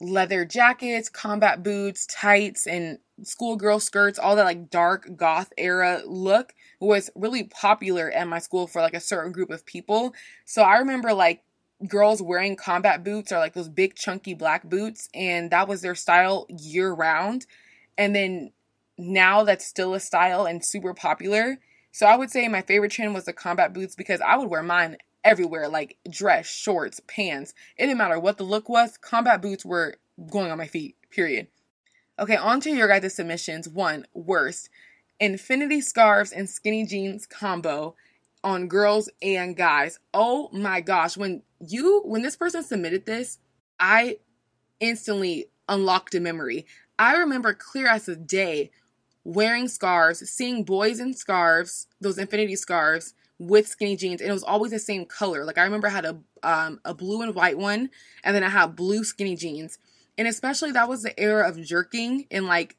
leather jackets, combat boots, tights, and schoolgirl skirts, all that like dark goth era look was really popular at my school for like a certain group of people. So I remember like girls wearing combat boots or like those big chunky black boots, and that was their style year round. And then now that's still a style and super popular. So I would say my favorite trend was the combat boots because I would wear mine everywhere, like dress, shorts, pants. It didn't matter what the look was, combat boots were going on my feet, period. Okay, on to your guys' submissions. One, worst. Infinity scarves and skinny jeans combo on girls and guys. Oh my gosh. When you, when this person submitted this, I instantly unlocked a memory. I remember clear as a day wearing scarves, seeing boys in scarves, those infinity scarves with skinny jeans. And it was always the same color. Like, I remember I had a, um, a blue and white one, and then I had blue skinny jeans. And especially that was the era of jerking and like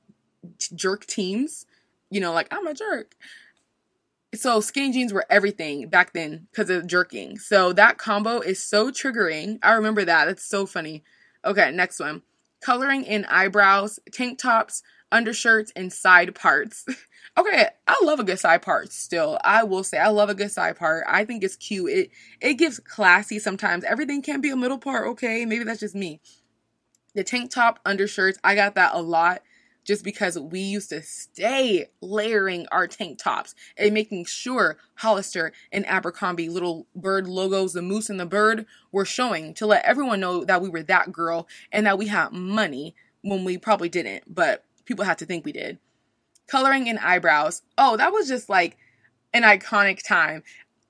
jerk teams. You know, like, I'm a jerk. So skinny jeans were everything back then because of jerking. So that combo is so triggering. I remember that. That's so funny. Okay, next one. Coloring in eyebrows, tank tops, undershirts, and side parts. Okay, I love a good side part still. I will say I love a good side part. I think it's cute. It, it gives classy sometimes. Everything can't be a middle part, okay? Maybe that's just me. The tank top, undershirts, I got that a lot. Just because we used to stay layering our tank tops and making sure Hollister and Abercrombie little bird logos, the moose and the bird, were showing to let everyone know that we were that girl and that we had money when we probably didn't, but people had to think we did. Coloring in eyebrows. Oh, that was just like an iconic time.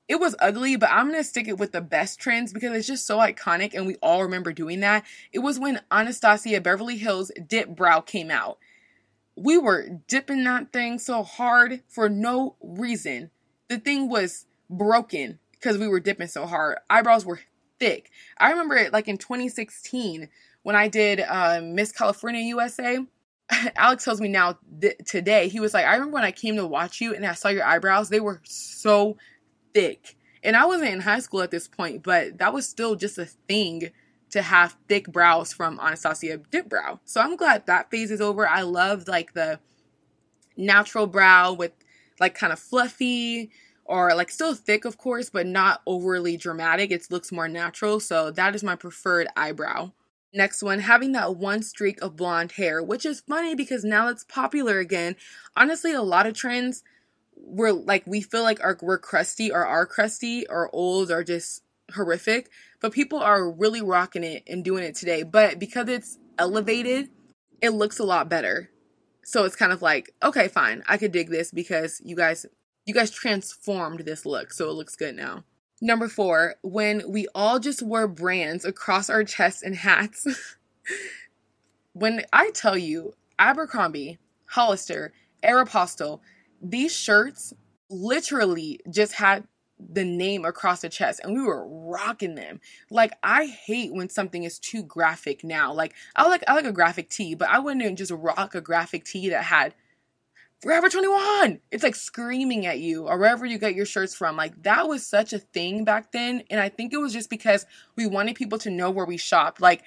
It was ugly, but I'm going to stick it with the best trends because it's just so iconic and we all remember doing that. It was when Anastasia Beverly Hills Dip Brow came out. We were dipping that thing so hard for no reason. The thing was broken because we were dipping so hard. Eyebrows were thick. I remember it like in twenty sixteen when I did uh, Miss California U S A. Alex tells me now th- today, he was like, I remember when I came to watch you and I saw your eyebrows, they were so thick. And I wasn't in high school at this point, but that was still just a thing to have thick brows from Anastasia Dip Brow. So I'm glad that phase is over. I loved like the natural brow with like kind of fluffy or like still thick, of course, but not overly dramatic. It looks more natural. So that is my preferred eyebrow. Next one, having that one streak of blonde hair, which is funny because now it's popular again. Honestly, a lot of trends were like, we feel like our, we're crusty or are crusty or old or just horrific, but people are really rocking it and doing it today. But because it's elevated, it looks a lot better. So it's kind of like, okay, fine, I could dig this because you guys, you guys transformed this look. So it looks good now. Number four, when we all just wore brands across our chests and hats. When I tell you, Abercrombie, Hollister, Aeropostale, these shirts literally just had the name across the chest and we were rocking them. Like, I hate when something is too graphic now. Like, I like I like a graphic tee, but I wouldn't just rock a graphic tee that had Forever twenty-one. It's like screaming at you, or wherever you get your shirts from. Like, that was such a thing back then. And I think it was just because we wanted people to know where we shopped. Like,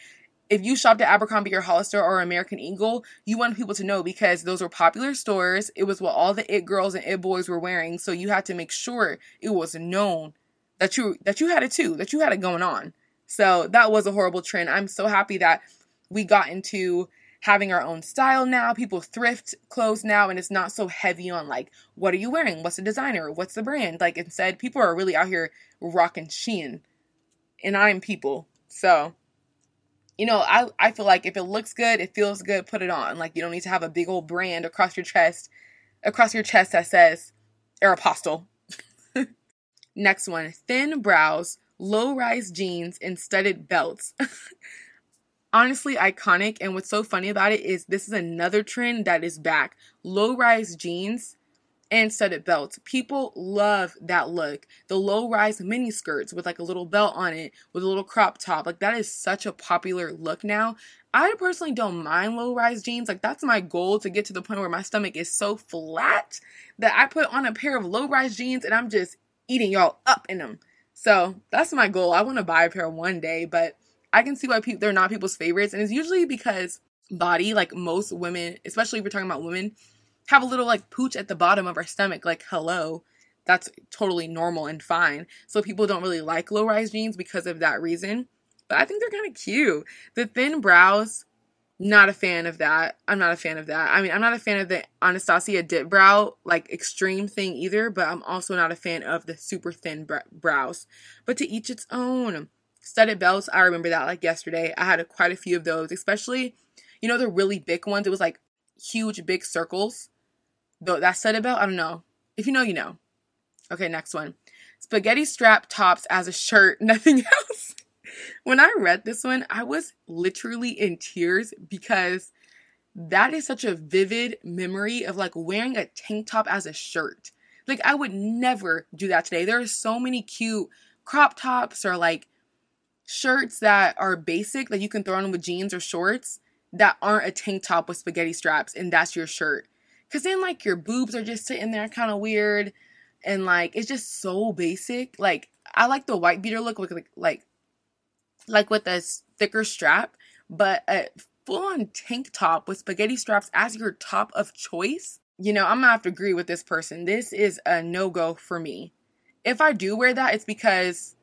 if you shopped at Abercrombie or Hollister or American Eagle, you wanted people to know because those were popular stores. It was what all the it girls and it boys were wearing. So you had to make sure it was known that you, that you had it too, that you had it going on. So that was a horrible trend. I'm so happy that we got into having our own style now. People thrift clothes now, and it's not so heavy on, like, what are you wearing? What's the designer? What's the brand? Like, instead, people are really out here rocking Shein, and I'm people. So, you know, I, I feel like if it looks good, it feels good, put it on. Like, you don't need to have a big old brand across your chest, across your chest that says Aeropostale. Next one, thin brows, low-rise jeans, and studded belts. Honestly, iconic. And what's so funny about it is this is another trend that is back. Low-rise jeans and studded belts. People love that look. The low-rise mini skirts with like a little belt on it, with a little crop top. Like, that is such a popular look now. I personally don't mind low-rise jeans. Like, that's my goal, to get to the point where my stomach is so flat that I put on a pair of low-rise jeans and I'm just eating y'all up in them. So that's my goal. I want to buy a pair one day, but I can see why pe- they're not people's favorites. And it's usually because body, like most women, especially if we're talking about women, have a little like pooch at the bottom of our stomach. Like, hello, that's totally normal and fine. So people don't really like low-rise jeans because of that reason. But I think they're kind of cute. The thin brows, not a fan of that. I'm not a fan of that. I mean, I'm not a fan of the Anastasia Dip Brow, like, extreme thing either. But I'm also not a fan of the super thin br- brows. But to each its own. Studded belts, I remember that like yesterday. I had a, quite a few of those, especially, you know, the really big ones. It was like huge, big circles. Though that studded belt, I don't know. If you know, you know. Okay, next one. Spaghetti strap tops as a shirt, nothing else. When I read this one, I was literally in tears because that is such a vivid memory of like wearing a tank top as a shirt. Like, I would never do that today. There are so many cute crop tops or like shirts that are basic that you can throw on with jeans or shorts that aren't a tank top with spaghetti straps, and that's your shirt. Because then like your boobs are just sitting there kind of weird, and like it's just so basic. Like, I like the white beater look, like like like with a thicker strap, but a full-on tank top with spaghetti straps as your top of choice, you know, I'm gonna have to agree with this person. This is a no-go for me. If I do wear that, it's because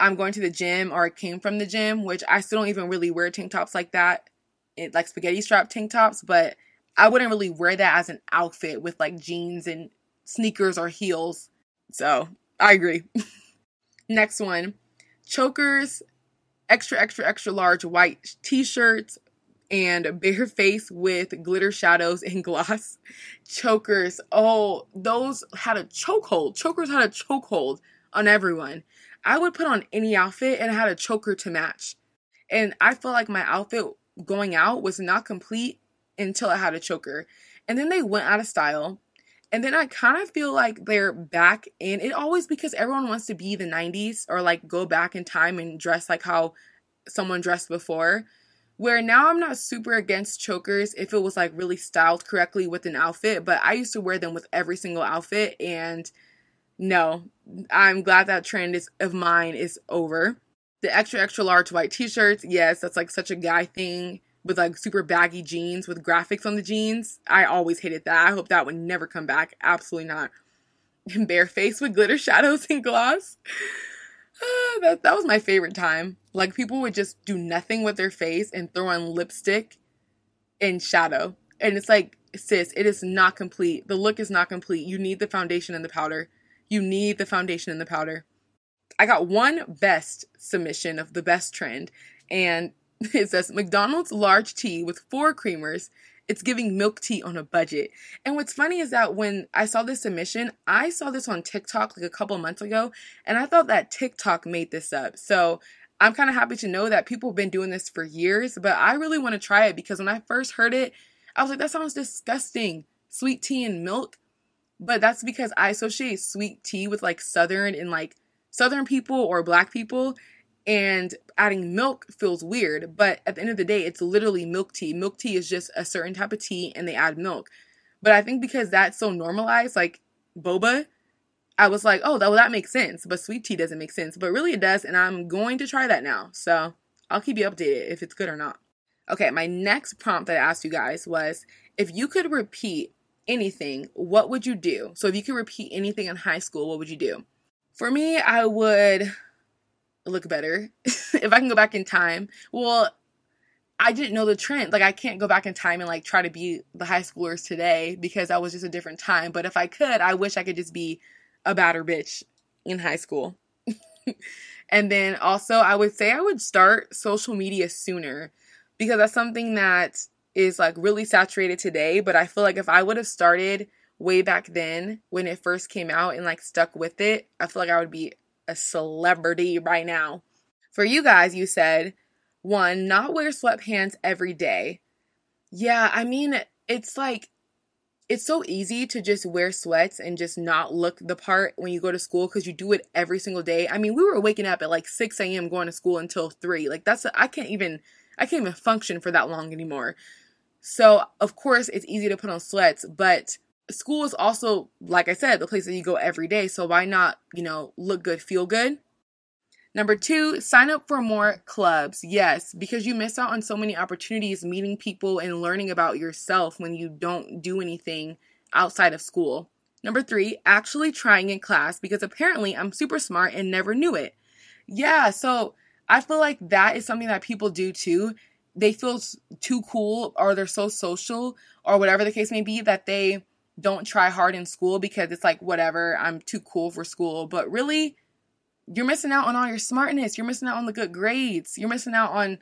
I'm going to the gym or I came from the gym, which I still don't even really wear tank tops like that. It, like spaghetti strap tank tops, but I wouldn't really wear that as an outfit with like jeans and sneakers or heels. So I agree. Next one, chokers, extra, extra, extra large white t-shirts, and bare face with glitter shadows and gloss. Chokers. Oh, those had a chokehold. Chokers had a chokehold on everyone. I would put on any outfit and I had a choker to match. And I felt like my outfit going out was not complete until I had a choker. And then they went out of style. And then I kind of feel like they're back in it always because everyone wants to be the nineties or like go back in time and dress like how someone dressed before, Where now I'm not super against chokers if it was like really styled correctly with an outfit, but I used to wear them with every single outfit, and no, I'm glad that trend is of mine is over. The extra, extra large white t-shirts, yes, that's like such a guy thing with like super baggy jeans with graphics on the jeans. I always hated that. I hope that would never come back. Absolutely not. Bare face with glitter shadows and gloss. Uh, that that was my favorite time. Like, people would just do nothing with their face and throw on lipstick and shadow. And it's like, sis, it is not complete. The look is not complete. You need the foundation and the powder. You need the foundation and the powder. I got one best submission of the best trend, and it says, McDonald's large tea with four creamers. It's giving milk tea on a budget. And what's funny is that when I saw this submission, I saw this on TikTok like a couple months ago, and I thought that TikTok made this up. So I'm kind of happy to know that people have been doing this for years, but I really want to try it because when I first heard it, I was like, that sounds disgusting. Sweet tea and milk. But that's because I associate sweet tea with like Southern and like Southern people or Black people. And adding milk feels weird, but at the end of the day, it's literally milk tea. Milk tea is just a certain type of tea, and they add milk. But I think because that's so normalized, like boba, I was like, oh, that, well, that makes sense. But sweet tea doesn't make sense. But really it does, and I'm going to try that now. So I'll keep you updated if it's good or not. Okay, my next prompt that I asked you guys was, if you could repeat anything, what would you do? So if you could repeat anything in high school, what would you do? For me, I would look better. If I can go back in time, well, I didn't know the trend. Like, I can't go back in time and like try to be the high schoolers today because I was just a different time. But if I could, I wish I could just be a badder bitch in high school. And then also I would say I would start social media sooner because that's something that is like really saturated today. But I feel like if I would have started way back then when it first came out and like stuck with it, I feel like I would be a celebrity right now. For you guys, you said, one, not wear sweatpants every day. Yeah, I mean, it's like, it's so easy to just wear sweats and just not look the part when you go to school because you do it every single day. I mean, we were waking up at like six a.m. going to school until three. Like, that's, a, I can't even, I can't even function for that long anymore. So, of course, it's easy to put on sweats, but school is also, like I said, the place that you go every day. So why not, you know, look good, feel good? Number two, sign up for more clubs. Yes, because you miss out on so many opportunities, meeting people and learning about yourself when you don't do anything outside of school. Number three, actually trying in class because apparently I'm super smart and never knew it. Yeah, so I feel like that is something that people do too. They feel too cool or they're so social or whatever the case may be that they don't try hard in school because it's like, whatever, I'm too cool for school. But really, you're missing out on all your smartness. You're missing out on the good grades. You're missing out on,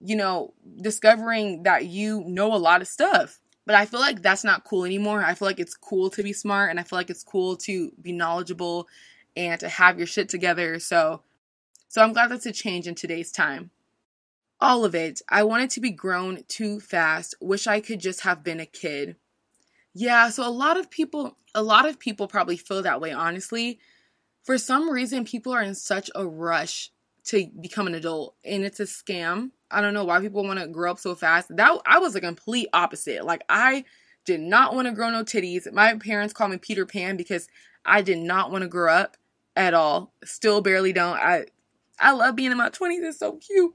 you know, discovering that you know a lot of stuff. But I feel like that's not cool anymore. I feel like it's cool to be smart and I feel like it's cool to be knowledgeable and to have your shit together. So, so I'm glad that's a change in today's time. All of it. I wanted to be grown too fast. Wish I could just have been a kid. Yeah, so a lot of people, a lot of people probably feel that way, honestly. For some reason, people are in such a rush to become an adult, and it's a scam. I don't know why people want to grow up so fast. That I was the complete opposite. Like, I did not want to grow no titties. My parents called me Peter Pan because I did not want to grow up at all. Still barely don't. I, I love being in my twenties. It's so cute.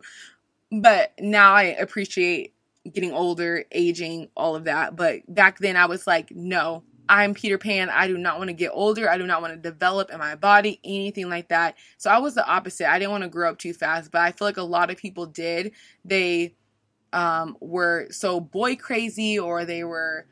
But now I appreciate getting older, aging, all of that. But back then I was like, no, I'm Peter Pan. I do not want to get older. I do not want to develop in my body, anything like that. So I was the opposite. I didn't want to grow up too fast, but I feel like a lot of people did. They um, were so boy crazy, or they were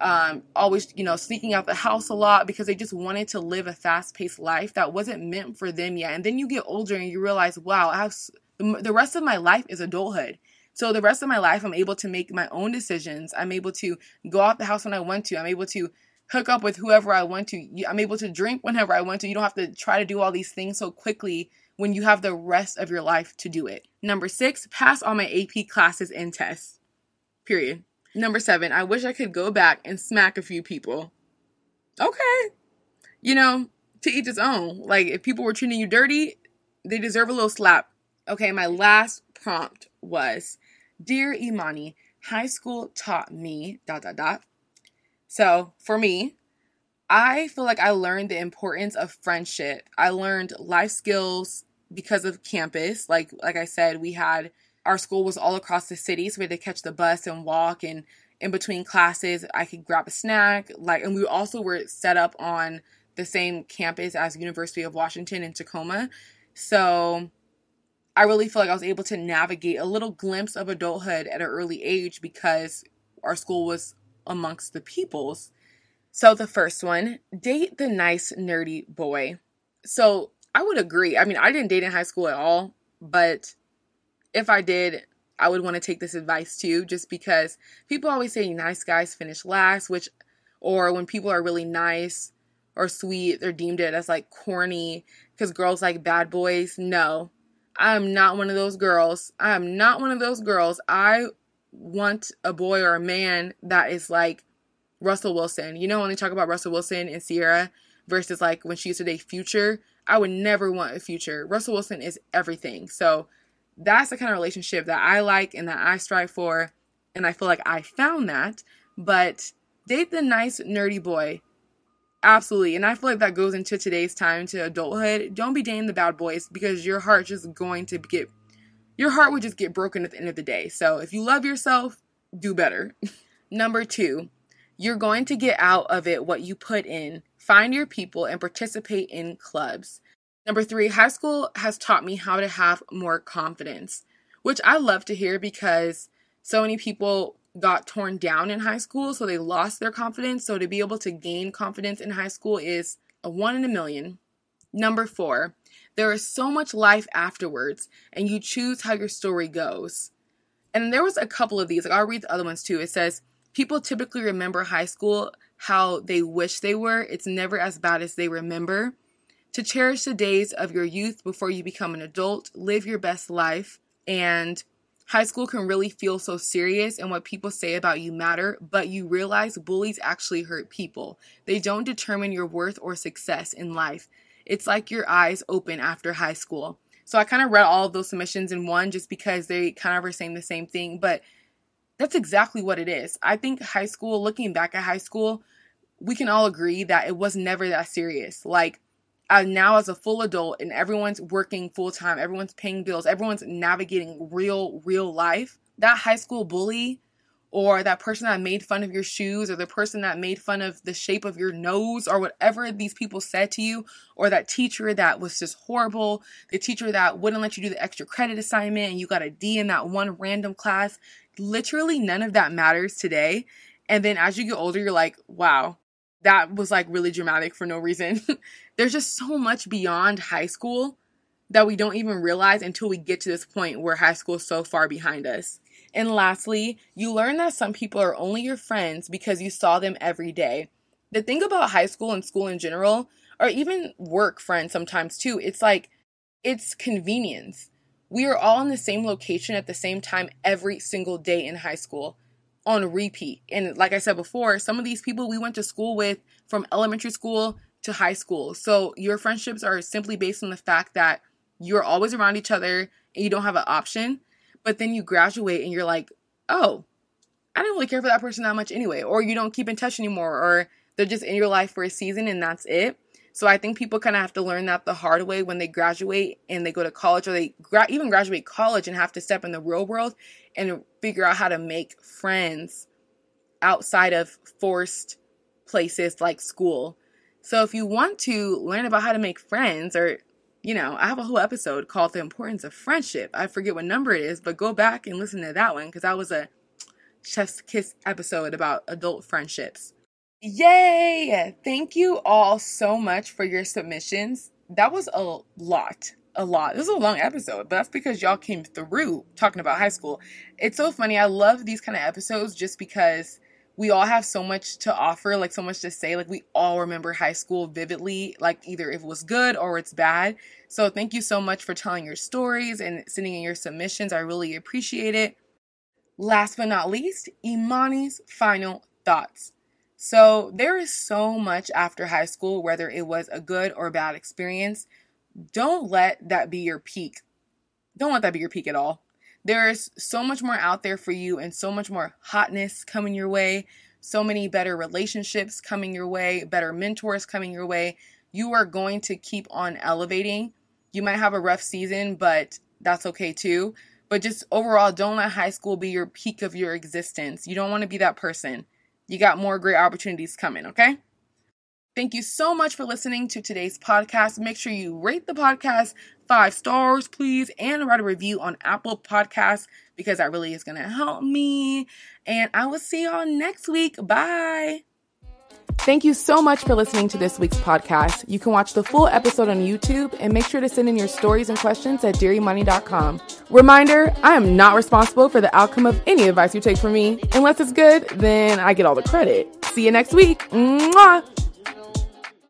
um, always, you know, sneaking out the house a lot because they just wanted to live a fast paced life that wasn't meant for them yet. And then you get older and you realize, wow, I have s- the rest of my life is adulthood. So the rest of my life, I'm able to make my own decisions. I'm able to go out the house when I want to. I'm able to hook up with whoever I want to. I'm able to drink whenever I want to. You don't have to try to do all these things so quickly when you have the rest of your life to do it. Number six, pass all my A P classes and tests. Period. Number seven, I wish I could go back and smack a few people. Okay. You know, to each his own. Like, if people were treating you dirty, they deserve a little slap. Okay, my last prompt was, Dear Imani, high school taught me, dot, dot, dot. So for me, I feel like I learned the importance of friendship. I learned life skills because of campus. Like, like I said, we had, our school was all across the city. So we had to catch the bus and walk, and in between classes, I could grab a snack. Like, and we also were set up on the same campus as University of Washington in Tacoma. So I really feel like I was able to navigate a little glimpse of adulthood at an early age because our school was amongst the peoples. So the first one, date the nice, nerdy boy. So I would agree. I mean, I didn't date in high school at all, but if I did, I would want to take this advice too, just because people always say nice guys finish last, which, or when people are really nice or sweet, they're deemed it as like corny because girls like bad boys. No. I am not one of those girls. I am not one of those girls. I want a boy or a man that is like Russell Wilson. You know, when they talk about Russell Wilson and Ciara versus like when she used to date Future, I would never want a Future. Russell Wilson is everything. So that's the kind of relationship that I like and that I strive for. And I feel like I found that. But date the nice, nerdy boy. Absolutely. And I feel like that goes into today's time to adulthood. Don't be dating the bad boys because your heart just going to get, your heart would just get broken at the end of the day. So if you love yourself, do better. Number two, you're going to get out of it what you put in. Find your people and participate in clubs. Number three, high school has taught me how to have more confidence, which I love to hear because so many people got torn down in high school, so they lost their confidence. So to be able to gain confidence in high school is a one in a million. Number four, there is so much life afterwards, and you choose how your story goes. And there was a couple of these. Like, I'll read the other ones too. It says, people typically remember high school how they wish they were. It's never as bad as they remember. To cherish the days of your youth before you become an adult, live your best life, and high school can really feel so serious, and what people say about you matter, but you realize bullies actually hurt people. They don't determine your worth or success in life. It's like your eyes open after high school. So I kind of read all of those submissions in one just because they kind of were saying the same thing, but that's exactly what it is. I think high school, looking back at high school, we can all agree that it was never that serious. Like, Uh, now as a full adult and everyone's working full time, everyone's paying bills, everyone's navigating real, real life, that high school bully or that person that made fun of your shoes or the person that made fun of the shape of your nose or whatever these people said to you, or that teacher that was just horrible, the teacher that wouldn't let you do the extra credit assignment and you got a D in that one random class, literally none of that matters today. And then as you get older, you're like, wow, that was like really dramatic for no reason. There's just so much beyond high school that we don't even realize until we get to this point where high school is so far behind us. And lastly, you learn that some people are only your friends because you saw them every day. The thing about high school and school in general, or even work friends sometimes too, it's like, it's convenience. We are all in the same location at the same time every single day in high school, on repeat. And like I said before, some of these people we went to school with from elementary school to high school. So your friendships are simply based on the fact that you're always around each other and you don't have an option. But then you graduate and you're like, oh, I didn't really care for that person that much anyway. Or you don't keep in touch anymore. Or they're just in your life for a season and that's it. So I think people kind of have to learn that the hard way when they graduate and they go to college, or they gra- even graduate college and have to step in the real world and figure out how to make friends outside of forced places like school. So if you want to learn about how to make friends, or, you know, I have a whole episode called The Importance of Friendship. I forget what number it is, but go back and listen to that one because that was a chef's kiss episode about adult friendships. Yay! Thank you all so much for your submissions. That was a lot. A lot. This is a long episode, but that's because y'all came through talking about high school. It's so funny. I love these kind of episodes just because we all have so much to offer, like so much to say. Like, we all remember high school vividly, like either if it was good or it's bad. So thank you so much for telling your stories and sending in your submissions. I really appreciate it. Last but not least, Imani's final thoughts. So there is so much after high school, whether it was a good or bad experience. Don't let that be your peak. Don't let that be your peak at all. There is so much more out there for you and so much more hotness coming your way, so many better relationships coming your way, better mentors coming your way. You are going to keep on elevating. You might have a rough season, but that's okay too. But just overall, don't let high school be your peak of your existence. You don't want to be that person. You got more great opportunities coming, okay? Thank you so much for listening to today's podcast. Make sure you rate the podcast five stars, please, and write a review on Apple Podcasts because that really is going to help me. And I will see y'all next week. Bye. Thank you so much for listening to this week's podcast. You can watch the full episode on YouTube and make sure to send in your stories and questions at dear imani dot com. Reminder, I am not responsible for the outcome of any advice you take from me. Unless it's good, then I get all the credit. See you next week. Mwah!